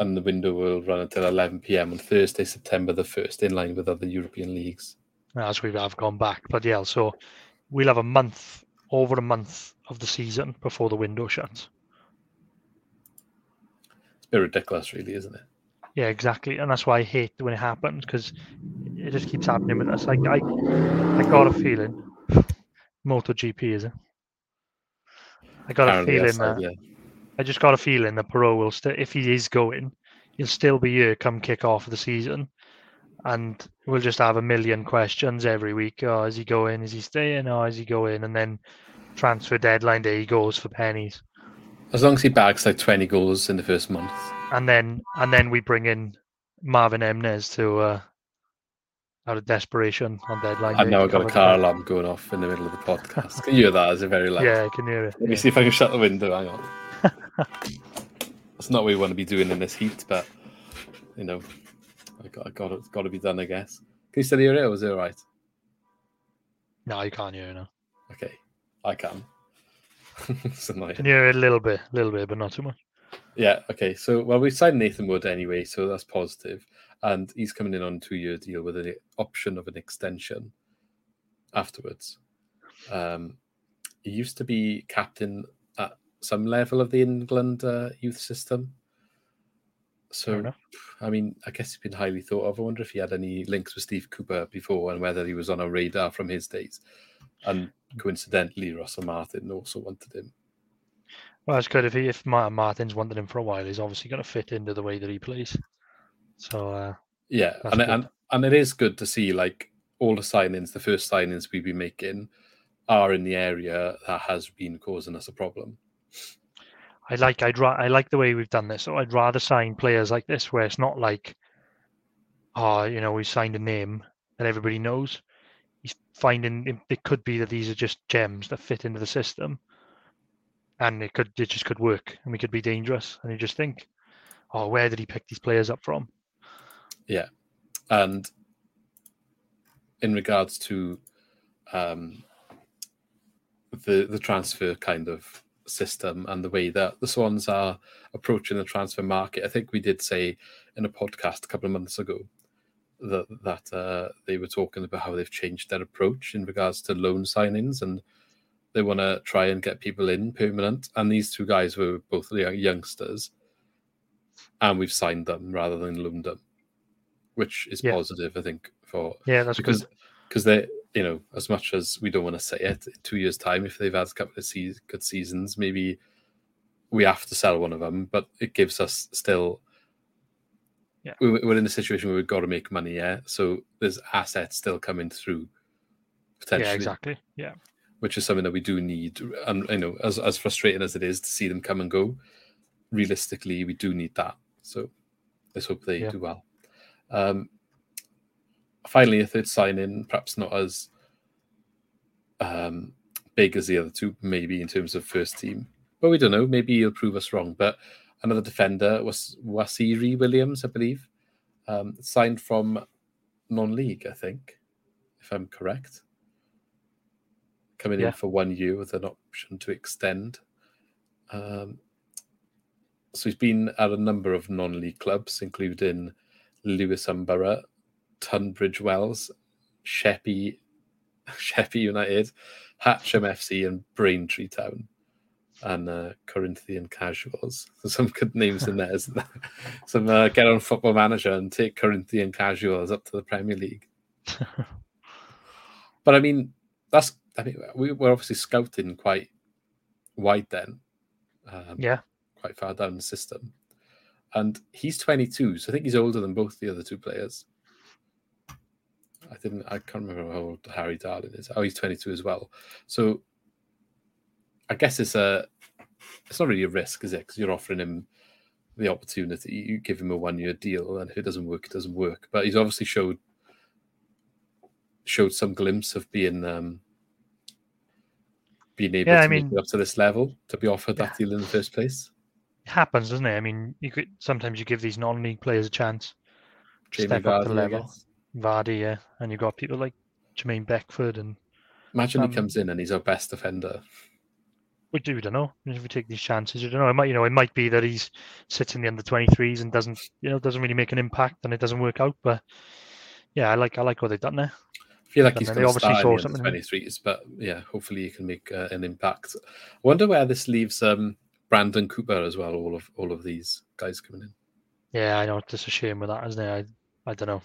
And the window will run until 11 PM on Thursday, September the 1st, in line with other European leagues. As we have gone back, but yeah, so we'll have over a month of the season before the window shuts. It's a bit ridiculous, really, isn't it? Yeah, exactly. And that's why I hate when it happens, because it just keeps happening with us. I got a feeling MotoGP, is it? I got I just got a feeling that Piroe will still, if he is going, he'll still be here come kick off of the season. And we'll just have a million questions every week. Oh, is he going? Is he staying? Oh, is he going? And then transfer deadline day, he goes for pennies. As long as he bags like 20 goals in the first month. And then we bring in Marvin Emnes to out of desperation on deadline day. I've now got a car alarm going off in the middle of the podcast. Can you hear that? Is it very loud? Yeah, I can hear it. Let me see if I can shut the window. Hang on. That's not what we want to be doing in this heat, but, you know... It's got to be done, I guess. Can you still hear it, or is it all right? No, you can't hear it now. Okay, I can. It's annoying. Can hear it a little bit, but not too much. Yeah, okay. So, well, we signed Nathan Wood anyway, so that's positive. And he's coming in on a 2-year deal with an option of an extension afterwards. He used to be captain at some level of the England youth system. So, I mean, I guess he's been highly thought of. I wonder if he had any links with Steve Cooper before and whether he was on a radar from his days. And coincidentally, Russell Martin also wanted him. Well, it's good if Martin's wanted him for a while. He's obviously going to fit into the way that he plays. So, yeah, and it is good to see like all the signings, the first signings we've been making are in the area that has been causing us a problem. I like the way we've done this. So I'd rather sign players like this where it's not like, oh, you know, we signed a name that everybody knows. He's finding it could be that these are just gems that fit into the system, and it just could work, and we could be dangerous. And you just think, oh, where did he pick these players up from? Yeah, and in regards to the transfer kind of system and the way that the Swans are approaching the transfer market. I think we did say in a podcast a couple of months ago that they were talking about how they've changed their approach in regards to loan signings, and they want to try and get people in permanent. And these two guys were both youngsters, and we've signed them rather than loaned them, which is positive, I think. Because they're, you know, as much as we don't want to say it, in 2 years' time, if they've had a couple of good seasons, maybe we have to sell one of them. But it gives us still... Yeah. We're in a situation where we've got to make money, yeah? So there's assets still coming through, potentially. Yeah, exactly, yeah. Which is something that we do need. And, you know, as frustrating as it is to see them come and go, realistically, we do need that. So let's hope they do well. Finally, a third sign-in, perhaps not as big as the other two, maybe, in terms of first team. But we don't know. Maybe he'll prove us wrong. But another defender was Wasiri Williams, I believe, signed from non-league, I think, if I'm correct. Coming in for 1 year with an option to extend. So he's been at a number of non-league clubs, including Lewisham Borough, Tunbridge Wells, Sheppey United, Hatcham FC and Braintree Town, and Corinthian Casuals. There's some good names in there, isn't there? Some get on Football Manager and take Corinthian Casuals up to the Premier League. But I mean, we're obviously scouting quite wide then. Quite far down the system. And he's 22, so I think he's older than both the other two players. I can't remember how old Harry Darling is. Oh, he's 22 as well. So I guess it's not really a risk, is it? Because you're offering him the opportunity. You give him a one-year deal, and if it doesn't work, it doesn't work. But he's obviously showed some glimpse of being able to make it up to this level, to be offered that deal in the first place. It happens, doesn't it? I mean, sometimes you give these non-league players a chance to step up the level. Vardy, yeah. And you've got people like Jermaine Beckford. And imagine he comes in and he's our best defender. We do, don't know. If we take these chances, you don't know. It might be that he's sitting in the under-23s and doesn't really make an impact and it doesn't work out. But yeah, I like what they've done there. I feel like he's going to start in the 23s, but yeah, hopefully he can make an impact. I wonder where this leaves Brandon Cooper as well. All of these guys coming in. Yeah, I know. It's a shame with that, isn't it? I don't know.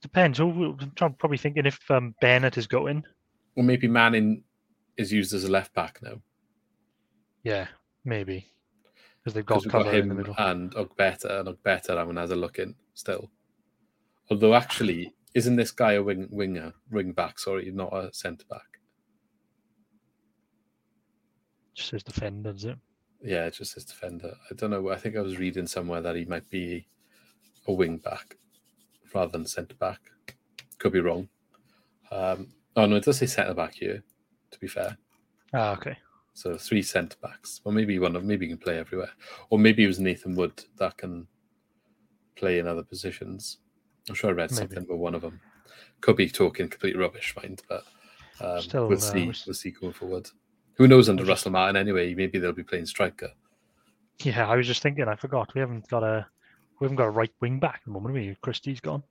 Depends. I'm probably thinking if Bennett is going. Or maybe Manning is used as a left-back now. Yeah, maybe. Because they've got cover in the middle. And Ogbeta, and has a look in still. Although, actually, isn't this guy a wing-back? Sorry, not a centre-back. Just his defender, is it? Yeah, just his defender. I don't know. I think I was reading somewhere that he might be a wing-back rather than centre-back. Could be wrong. It does say centre-back here, to be fair. Ah, okay. So 3 centre-backs. Well, maybe he can play everywhere. Or maybe it was Nathan Wood that can play in other positions. I'm sure I read something about one of them. Could be talking complete rubbish, mind, but we'll see going forward. Who knows under Russell Martin anyway? Maybe they'll be playing striker. Yeah, I was just thinking. I forgot. We haven't got a right wing back at the moment. Have we? Christie's gone.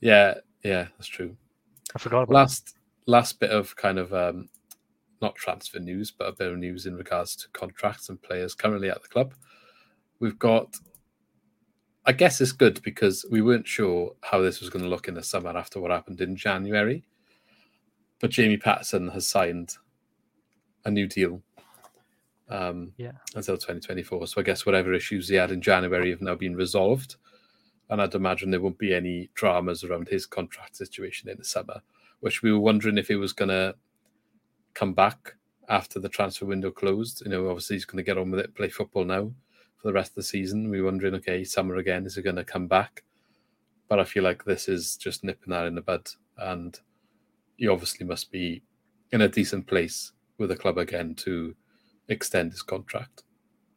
Yeah, that's true. I forgot about last bit of kind of not transfer news, but a bit of news in regards to contracts and players currently at the club. We've got. I guess it's good because we weren't sure how this was going to look in the summer after what happened in January. But Jamie Patterson has signed a new deal until 2024. So I guess whatever issues he had in January have now been resolved. And I'd imagine there won't be any dramas around his contract situation in the summer, which we were wondering if he was going to come back after the transfer window closed. You know, obviously he's going to get on with it, play football now for the rest of the season. We were wondering, okay, summer again, is it going to come back? But I feel like this is just nipping that in the bud. And he obviously must be in a decent place with the club again to extend his contract.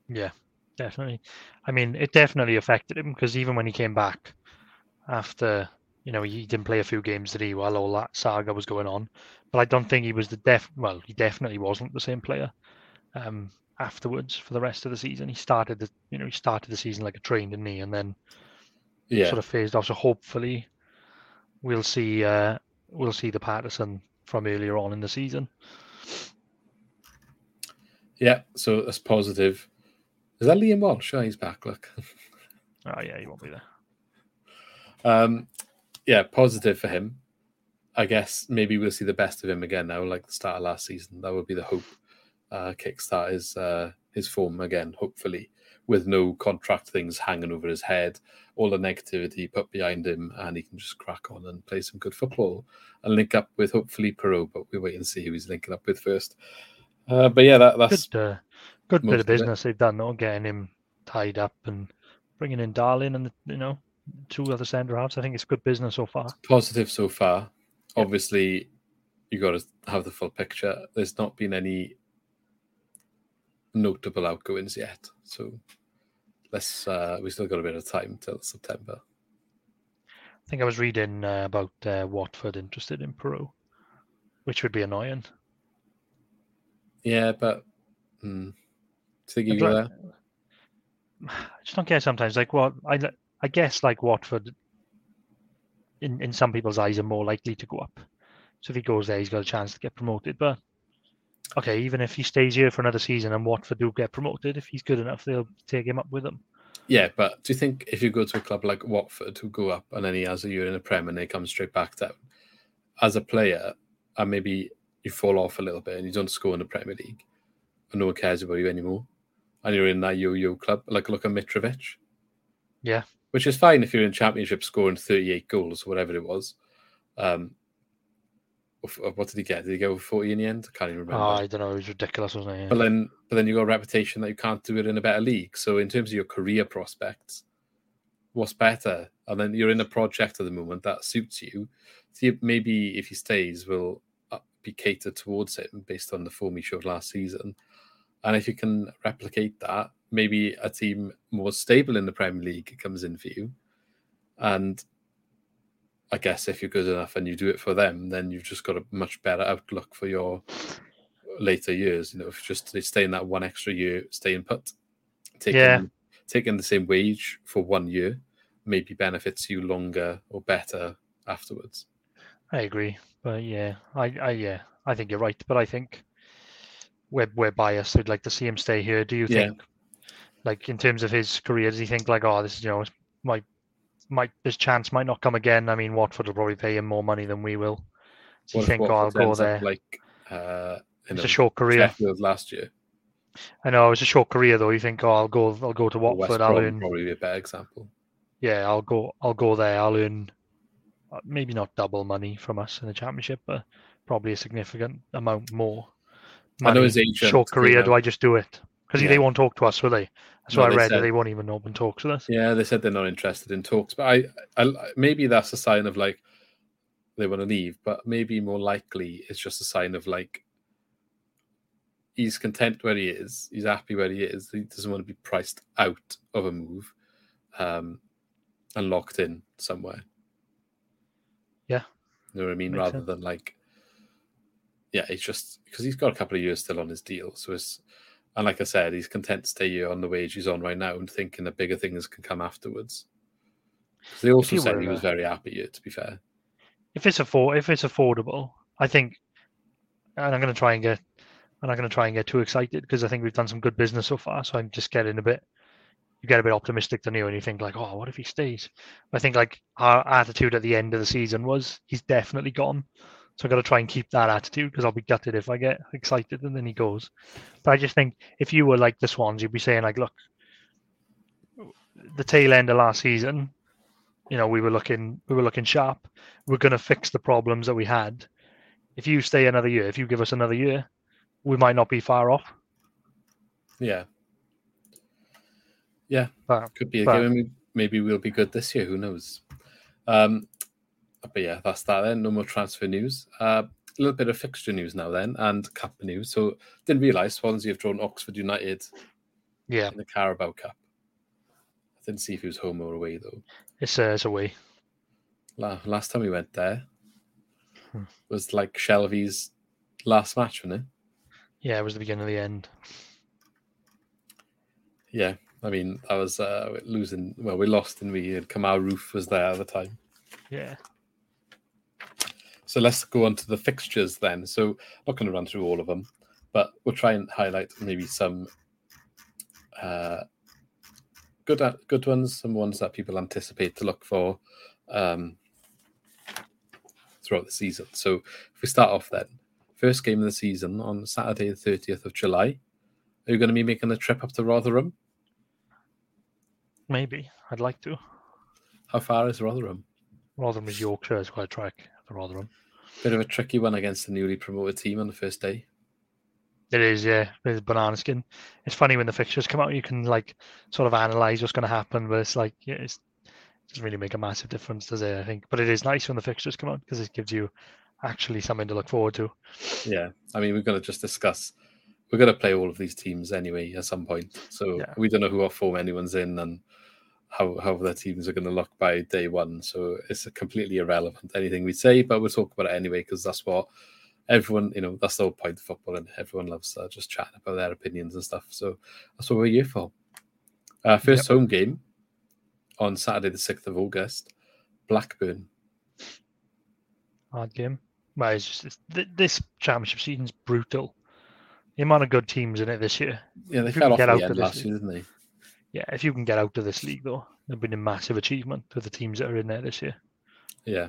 Yeah, definitely. I mean, it definitely affected him because even when he came back after, you know, he didn't play a few games, did he, while all that saga was going on. But I don't think he was he definitely wasn't the same player. Afterwards for the rest of the season. He started the season like a train, didn't he? And then sort of phased off. So hopefully we'll see the Patterson from earlier on in the season. Yeah, so that's positive. Is that Liam Walsh? Sure, he's back, look. Oh yeah, he won't be there. Positive for him. I guess maybe we'll see the best of him again now, like the start of last season. That would be the hope. Kickstart his form again, hopefully, with no contract things hanging over his head, all the negativity put behind him, and he can just crack on and play some good football and link up with hopefully Piroe, but we wait and see who he's linking up with first. That's good bit of business they've done, though, getting him tied up and bringing in Darling and the 2 other centre halves. I think it's good business so far. It's positive so far. Yeah. Obviously, you got to have the full picture. There's not been any notable outgoings yet, so let's we still got a bit of time till September. I think I was reading about Watford interested in Piroe, which would be annoying. Yeah, but do you think you go there? I just don't care sometimes. Like, what I guess, like Watford, in some people's eyes, are more likely to go up. So if he goes there, he's got a chance to get promoted. But okay, even if he stays here for another season and Watford do get promoted, if he's good enough, they'll take him up with them. Yeah, but do you think if you go to a club like Watford who go up and then he has a year in the Prem and they come straight back down, as a player, and maybe you fall off a little bit and you don't score in the Premier League and no one cares about you anymore and you're in that yo-yo club, like look at Mitrovic. Yeah. Which is fine if you're in Championship scoring 38 goals, whatever it was. What did he get? Did he go 40 in the end? I can't even remember. Oh, I don't know. It was ridiculous, wasn't it? Yeah. But then you got a reputation that you can't do it in a better league. So in terms of your career prospects, what's better? And then you're in a project at the moment that suits you. So maybe if he stays, will be catered towards him based on the form he showed last season. And if you can replicate that, maybe a team more stable in the Premier League comes in for you. And I guess if you're good enough and you do it for them, then you've just got a much better outlook for your later years. You know, if just they stay in that one extra year, staying put, taking the same wage for 1 year, maybe benefits you longer or better afterwards. I agree, but yeah, I think you're right. But I think we're biased. We'd like to see him stay here. Do you think, like in terms of his career, does he think like, oh, this is, you know, this chance might not come again. I mean, Watford will probably pay him more money than we will. So you think, oh, I'll go there. Like, it's a short career. Last year, I know it was a short career though. You think, oh, I'll go to Watford. I'll earn. Probably a better example. Yeah, I'll go there. I'll earn maybe not double money from us in the Championship, but probably a significant amount more. Money. I know his agent. Short career. Do I just do it? Because they won't talk to us, will they? That's what I read. They won't even open talks with us. Yeah, they said they're not interested in talks. But I maybe that's a sign of like they want to leave. But maybe more likely it's just a sign of like he's content where he is. He's happy where he is. He doesn't want to be priced out of a move and locked in somewhere. Yeah. You know what I mean? Rather than like, yeah, it's just because he's got a couple of years still on his deal. So it's. And like I said, he's content to stay here on the wage he's on right now and thinking that bigger things can come afterwards. So they also said he was very happy here, to be fair. If it's affordable, I think, and I'm not going to try and get too excited because I think we've done some good business so far. So I'm just getting you get a bit optimistic than you and you think like, oh, what if he stays? I think like our attitude at the end of the season was he's definitely gone. So I've got to try and keep that attitude because I'll be gutted if I get excited and then he goes. But I just think if you were like the Swans, you'd be saying like, look, the tail end of last season, you know, we were looking sharp. We're going to fix the problems that we had. If you stay another year, if you give us another year, we might not be far off. Yeah. Yeah. Could be a game. Maybe we'll be good this year. Who knows? But yeah, that's that then. No more transfer news. A little bit of fixture news now then and cup news. So didn't realise Swansea have drawn Oxford United in the Carabao Cup. I didn't see if it was home or away though. It's away. Last time we went there was like Shelby's last match, wasn't it? Yeah, it was the beginning of the end. Yeah, I mean, I was losing. Well, we lost and we had Kamal Roof was there at the time. Yeah. So let's go on to the fixtures then. So not going to run through all of them, but we'll try and highlight maybe some good ones, some ones that people anticipate to look for throughout the season. So if we start off then, first game of the season on Saturday the 30th of July, are you going to be making a trip up to Rotherham? Maybe. I'd like to. How far is Rotherham? Rotherham is Yorkshire. It's quite a trek for Rotherham. Bit of a tricky one against the newly promoted team on the first day. It is, yeah. With a banana skin. It's funny when the fixtures come out, you can like sort of analyse what's going to happen, but it's like it doesn't really make a massive difference, does it? I think, but it is nice when the fixtures come out because it gives you actually something to look forward to. Yeah, I mean, we're going to just discuss. We're going to play all of these teams anyway at some point, so we don't know who our form anyone's in and. How their teams are going to look by day one. So it's completely irrelevant, anything we say, but we'll talk about it anyway, because that's what everyone, you know, that's the whole point of football and everyone loves just chatting about their opinions and stuff. So that's what we're here for. First home game on Saturday, the 6th of August, Blackburn. Hard game. Well, this championship season's brutal. The amount of good teams in it this year. Yeah, they fell off the end last year, didn't they? Yeah, if you can get out of this league, though, it'd been a massive achievement for the teams that are in there this year. Yeah.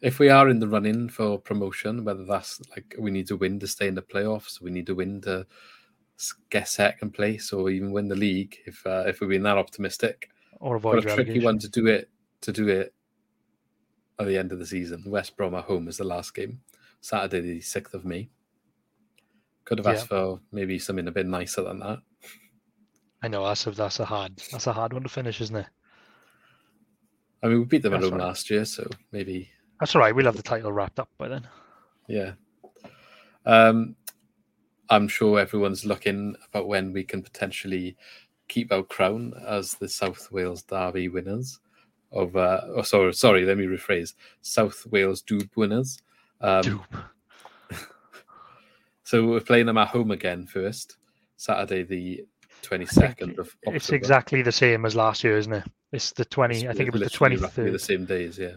If we are in the running for promotion, whether that's like we need to win to stay in the playoffs, we need to win to get second place, or even win the league, if we're being that optimistic, or avoid relegation. But a tricky one to do it at the end of the season. West Brom at home is the last game, Saturday the 6th of May. Could have asked for maybe something a bit nicer than that. I know that's a hard one to finish, isn't it? I mean, we beat them at home last year, so maybe. That's all right. We'll have the title wrapped up by then. Yeah. I'm sure everyone's looking about when we can potentially keep our crown as the South Wales Derby winners of. Sorry. Let me rephrase. South Wales Dube winners. Dube. So we're playing them at home again first, Saturday the 22nd of October. It's exactly the same as last year, isn't it? It's the 20th. I think it was the 23rd. The same days, yeah.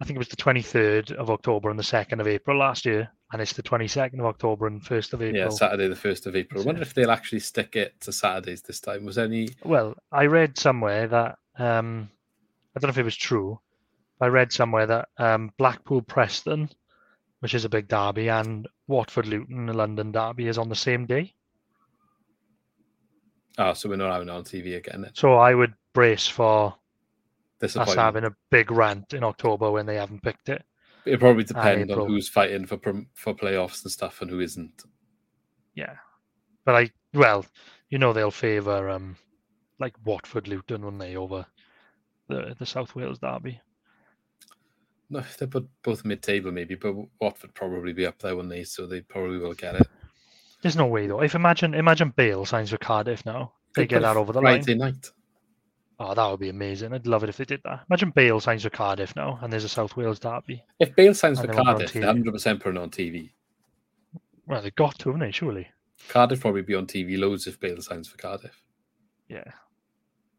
I think it was the 23rd of October and the 2nd of April last year, and it's the 22nd of October and 1st of April. Yeah, Saturday the 1st of April. I wonder if they'll actually stick it to Saturdays this time. Was any? Well, I read somewhere that I don't know if it was true. I read somewhere that Blackpool Preston, which is a big derby, and Watford Luton, the London derby, is on the same day. Oh, so we're not having it on TV again then. So I would brace for us having a big rant in October when they haven't picked it. It probably depends on who's fighting for playoffs and stuff and who isn't. Yeah. But they'll favour like Watford Luton, wouldn't they, over the South Wales derby? No, they're both mid-table maybe, but Watford probably be up there, wouldn't they? So they probably will get it. There's no way, though. If imagine Bale signs for Cardiff now. They get that over the line. Friday night. Oh, that would be amazing. I'd love it if they did that. Imagine Bale signs for Cardiff now, and there's a South Wales derby. If Bale signs for Cardiff, they're 100% putting on TV. Well, they've got to, haven't they, surely? Cardiff probably be on TV loads if Bale signs for Cardiff. Yeah.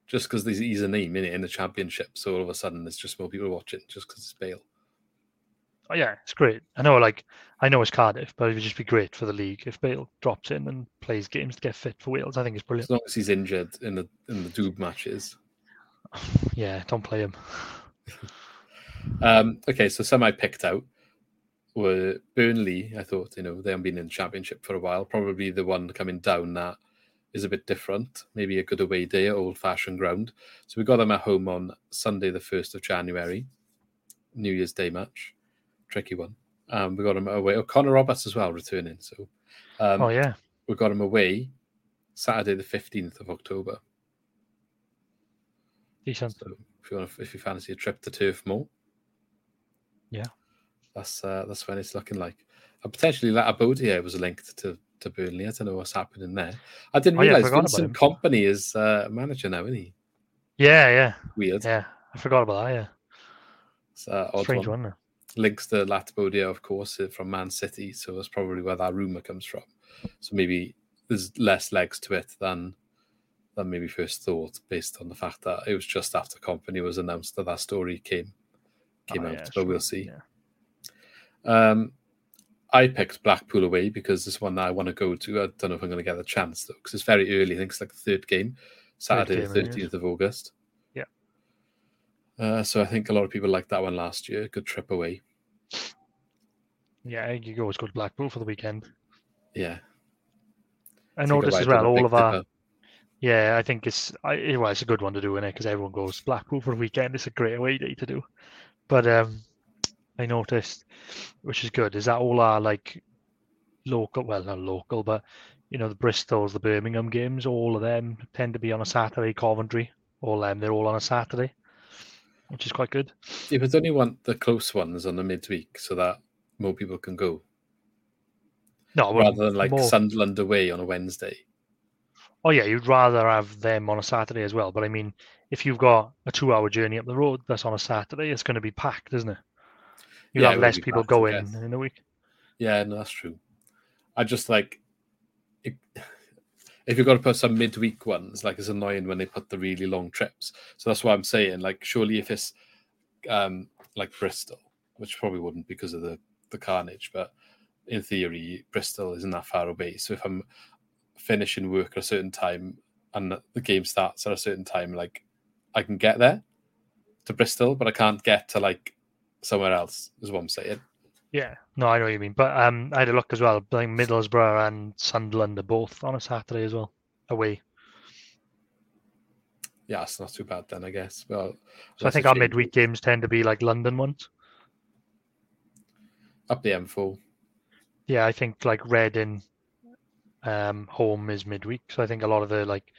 Just because he's a name in it in the championship, so all of a sudden there's just more people watching just because it's Bale. Oh, yeah, it's great. I know it's Cardiff, but it would just be great for the league if Bale drops in and plays games to get fit for Wales. I think it's brilliant. As long as he's injured in the Dube matches. Yeah, don't play him. Okay, so some I picked out were Burnley. I thought, they haven't been in the championship for a while. Probably the one coming down that is a bit different. Maybe a good away day at old-fashioned ground. So we got them at home on Sunday, the 1st of January, New Year's Day match. Tricky one. We got him away. Connor Roberts as well returning. So, we got him away Saturday the 15th of October. Decent. So if you fancy a trip to Turf Moor, yeah, that's when it's looking like. And potentially that Abodier was linked to Burnley. I don't know what's happening there. I didn't realise Vincent Kompany is manager now, isn't he? Yeah, yeah. Weird. Yeah, I forgot about that. Yeah, it's odd. Strange one though. Links to Latbodia, of course, from Man City, so that's probably where that rumour comes from. So maybe there's less legs to it than maybe first thought, based on the fact that it was just after Kompany was announced that story came out. Yeah, but we'll see. Yeah. I picked Blackpool away because it's one that I want to go to. I don't know if I'm going to get the chance though, because it's very early. I think it's like the third game, Saturday the 13th of August. So I think a lot of people liked that one last year. Good trip away. Yeah, you always go to Blackpool for the weekend. Yeah. I noticed as well, all of our... Dipper. Yeah, I think it's a good one to do, isn't it? Because everyone goes to Blackpool for the weekend. It's a great away day to do. But I noticed, which is good, is that all our local... Well, not local, but the Bristols, the Birmingham games, all of them tend to be on a Saturday. Coventry, all them, they're all on a Saturday. Which is quite good. Yeah, but don't you want the close ones on the midweek so that more people can go? No, rather than Sunderland away on a Wednesday. Oh yeah, you'd rather have them on a Saturday as well. But I mean, if you've got a 2-hour journey up the road that's on a Saturday, it's going to be packed, isn't it? You'll have less people going in the week. Yeah, no, that's true. I just if you've got to put some midweek ones, like it's annoying when they put the really long trips. So that's why I'm saying, like, surely if it's like Bristol, which probably wouldn't because of the carnage, but in theory, Bristol isn't that far away. So if I'm finishing work at a certain time and the game starts at a certain time, like I can get there to Bristol, but I can't get to like somewhere else, is what I'm saying. Yeah, no, I know what you mean. But I had a look as well. I think Middlesbrough and Sunderland are both on a Saturday as well, away. Yeah, it's not too bad then, I guess. Well, so I think our midweek games tend to be like London ones. Up the M4. Yeah, I think like Reading home is midweek. So I think a lot of the like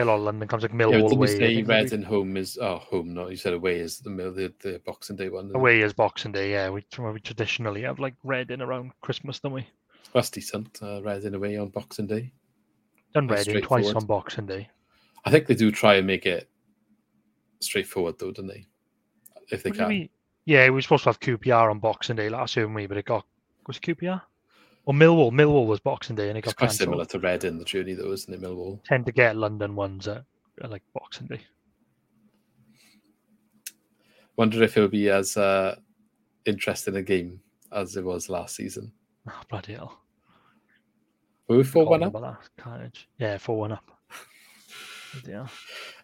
a lot of London comes like Millwall away. You say Reading home is home? No, you said away is the Boxing Day one. Away is Boxing Day. Yeah, we traditionally have like Reading around Christmas, don't we? That's decent. Reading away on Boxing Day. Done Reading twice on Boxing Day. I think they do try and make it straightforward, though, don't they? If they can. Yeah, we were supposed to have QPR on Boxing Day last year, weren't we? But it got... Was it QPR? Or Millwall. Millwall was Boxing Day and it got cancelled. It's quite similar to Reading, the journey, though, isn't it, Millwall? Tend to get London ones at, like, Boxing Day. Wonder if it'll be as interesting a game as it was last season. Oh, bloody hell. Were we 4-1 up? Carnage. Yeah, 4-1 up. Bloody hell.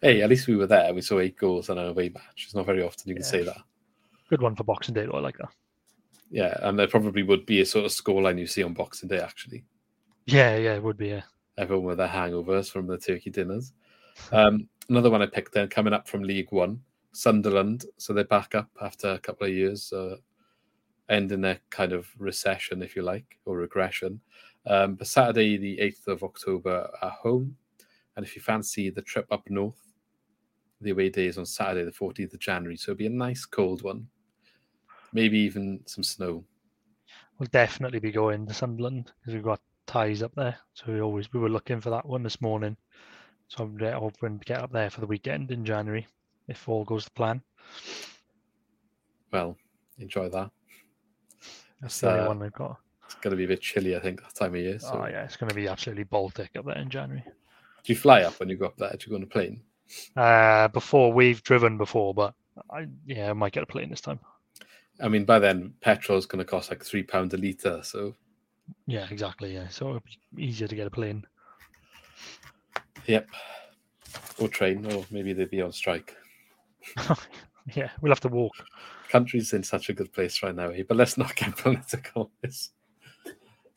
Hey, at least we were there. We saw 8 goals in an away match. It's not very often you can say that. Good one for Boxing Day, though. I like that. Yeah, and there probably would be a sort of scoreline you see on Boxing Day, actually. Yeah, it would be. Yeah. Everyone with their hangovers from the turkey dinners. Another one I picked then, coming up from League One, Sunderland. So they're back up after a couple of years, ending their kind of recession, if you like, or regression. But Saturday, the 8th of October at home. And if you fancy the trip up north, the away day is on Saturday, the 14th of January. So it'll be a nice cold one. Maybe even some snow. We'll definitely be going to Sunderland because we've got ties up there. So we were looking for that one this morning. So I'm hoping to get up there for the weekend in January if all goes to plan. Well, enjoy that. That's the only one we've got. It's going to be a bit chilly, I think, that time of year. So. Oh, yeah, it's going to be absolutely Baltic up there in January. Do you fly up when you go up there? Do you go on a plane? Before we've driven before, but I might get a plane this time. I mean, by then, petrol is going to cost like £3 a litre, so... Yeah, exactly, yeah. So it'll be easier to get a plane. Yep. Or train, or maybe they'd be on strike. Yeah, we'll have to walk. Country's in such a good place right now, but let's not get political.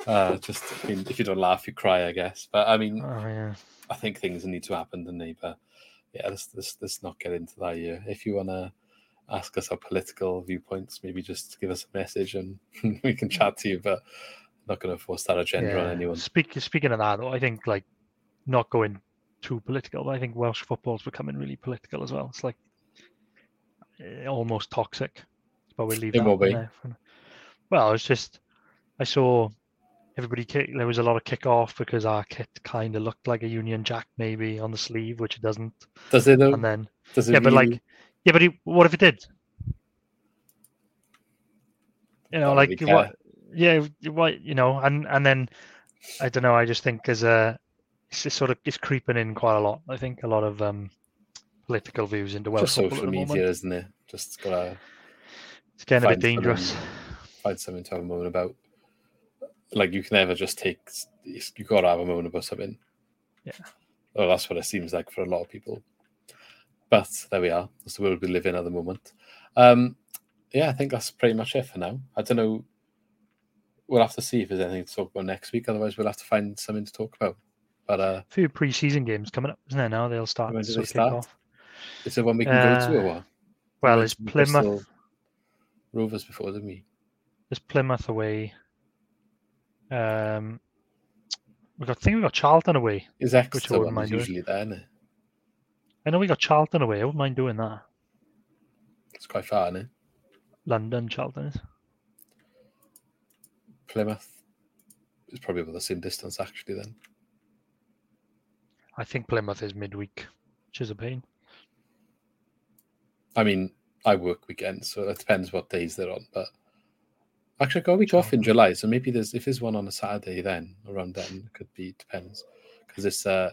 If you don't laugh, you cry, I guess. But, I mean, I think things need to happen, don't they? But, yeah, let's not get into that here. If you want to... ask us our political viewpoints, maybe just give us a message and we can chat to you, but I'm not going to force that agenda on anyone. Speaking of that, though, I think, like, not going too political, but I think Welsh football's becoming really political as well. It's like almost toxic, but we'll leave it that there. Well, it's just, I saw everybody kick, there was a lot of kick off because our kit kind of looked like a Union Jack maybe on the sleeve, which it doesn't. Does it though? And then, does it but like, yeah, but what if it did? You know, like, really what? Yeah, what? You know, and then I don't know. I just think it's creeping in quite a lot. I think a lot of political views into Welsh football. Just social media, isn't it? Just gotta. It's getting a bit dangerous. Find something to have a moan about. Like you can never just take. You gotta have a moan about something. Yeah. Well, that's what it seems like for a lot of people. But there we are. That's the world we live in at the moment. I think that's pretty much it for now. I don't know. We'll have to see if there's anything to talk about next week. Otherwise, we'll have to find something to talk about. But a few pre-season games coming up, isn't there? Now they'll start. When do they start? Is there one we can go to or what? Well, it's Plymouth. Rovers before, didn't we? It's Plymouth away. We've got Charlton away. Is Exeter one usually there, isn't it? I know we got Charlton away. I wouldn't mind doing that. It's quite far, isn't it? London, Charlton is. Plymouth is probably about the same distance, actually, then. I think Plymouth is midweek, which is a pain. I mean, I work weekends, so it depends what days they're on. But actually, I've got a week off in July, so maybe if there's one on a Saturday then, around then, it could be, depends. because it's the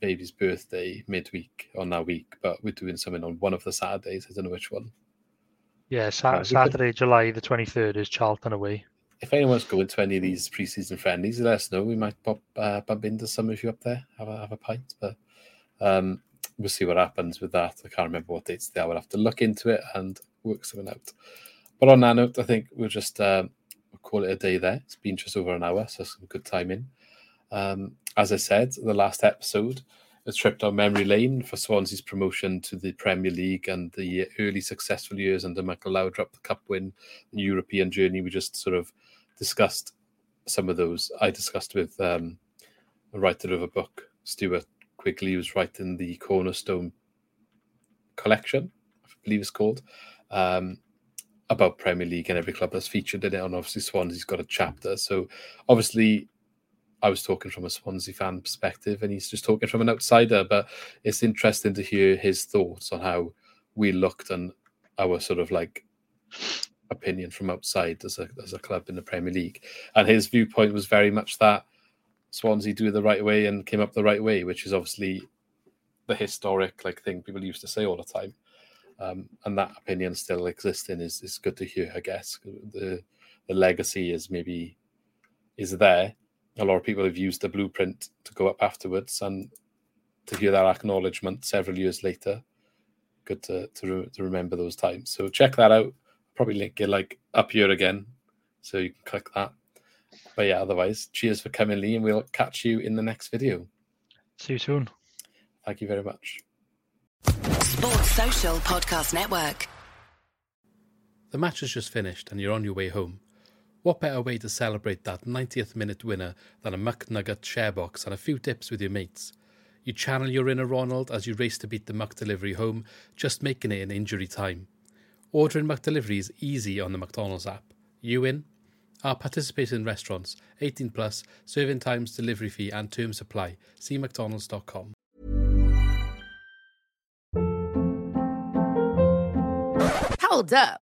baby's birthday midweek on that week, but we're doing something on one of the Saturdays. I don't know which one. Yeah, Saturday, July the 23rd is Charlton away. If anyone's going to any of these pre-season friendlies, let us know. We might bump into some of you up there, have a pint. But we'll see what happens with that. I can't remember what dates they are. We'll have to look into it and work something out. But on that note, I think we'll just call it a day there. It's been just over an hour, so some good time in. As I said, the last episode, a trip down memory lane for Swansea's promotion to the Premier League and the early successful years under Michael Laudrup, the cup win, the European journey. We just sort of discussed some of those. I discussed with the writer of a book, Stuart Quigley, who's writing the Cornerstone Collection, I believe it's called, about Premier League and every club that's featured in it. And obviously Swansea's got a chapter. So obviously I was talking from a Swansea fan perspective and he's just talking from an outsider, but it's interesting to hear his thoughts on how we looked and our sort of like opinion from outside as a club in the Premier League. And his viewpoint was very much that Swansea do the right way and came up the right way, which is obviously the historic like thing people used to say all the time. And that opinion still existing is good to hear, I guess. The legacy is there. A lot of people have used the blueprint to go up afterwards, and to hear that acknowledgement several years later, good to remember those times. So check that out. Probably link it up here again, so you can click that. But yeah, otherwise, cheers for coming, Lee, and we'll catch you in the next video. See you soon. Thank you very much. Sports Social Podcast Network. The match is just finished and you're on your way home. What better way to celebrate that 90th minute winner than a McNugget share box and a few tips with your mates? You channel your inner Ronald as you race to beat the McDelivery home, just making it in injury time. Ordering McDelivery is easy on the McDonald's app. You in? Our participating restaurants, 18 plus, serving times, delivery fee and terms apply. See mcdonalds.com. Hold up.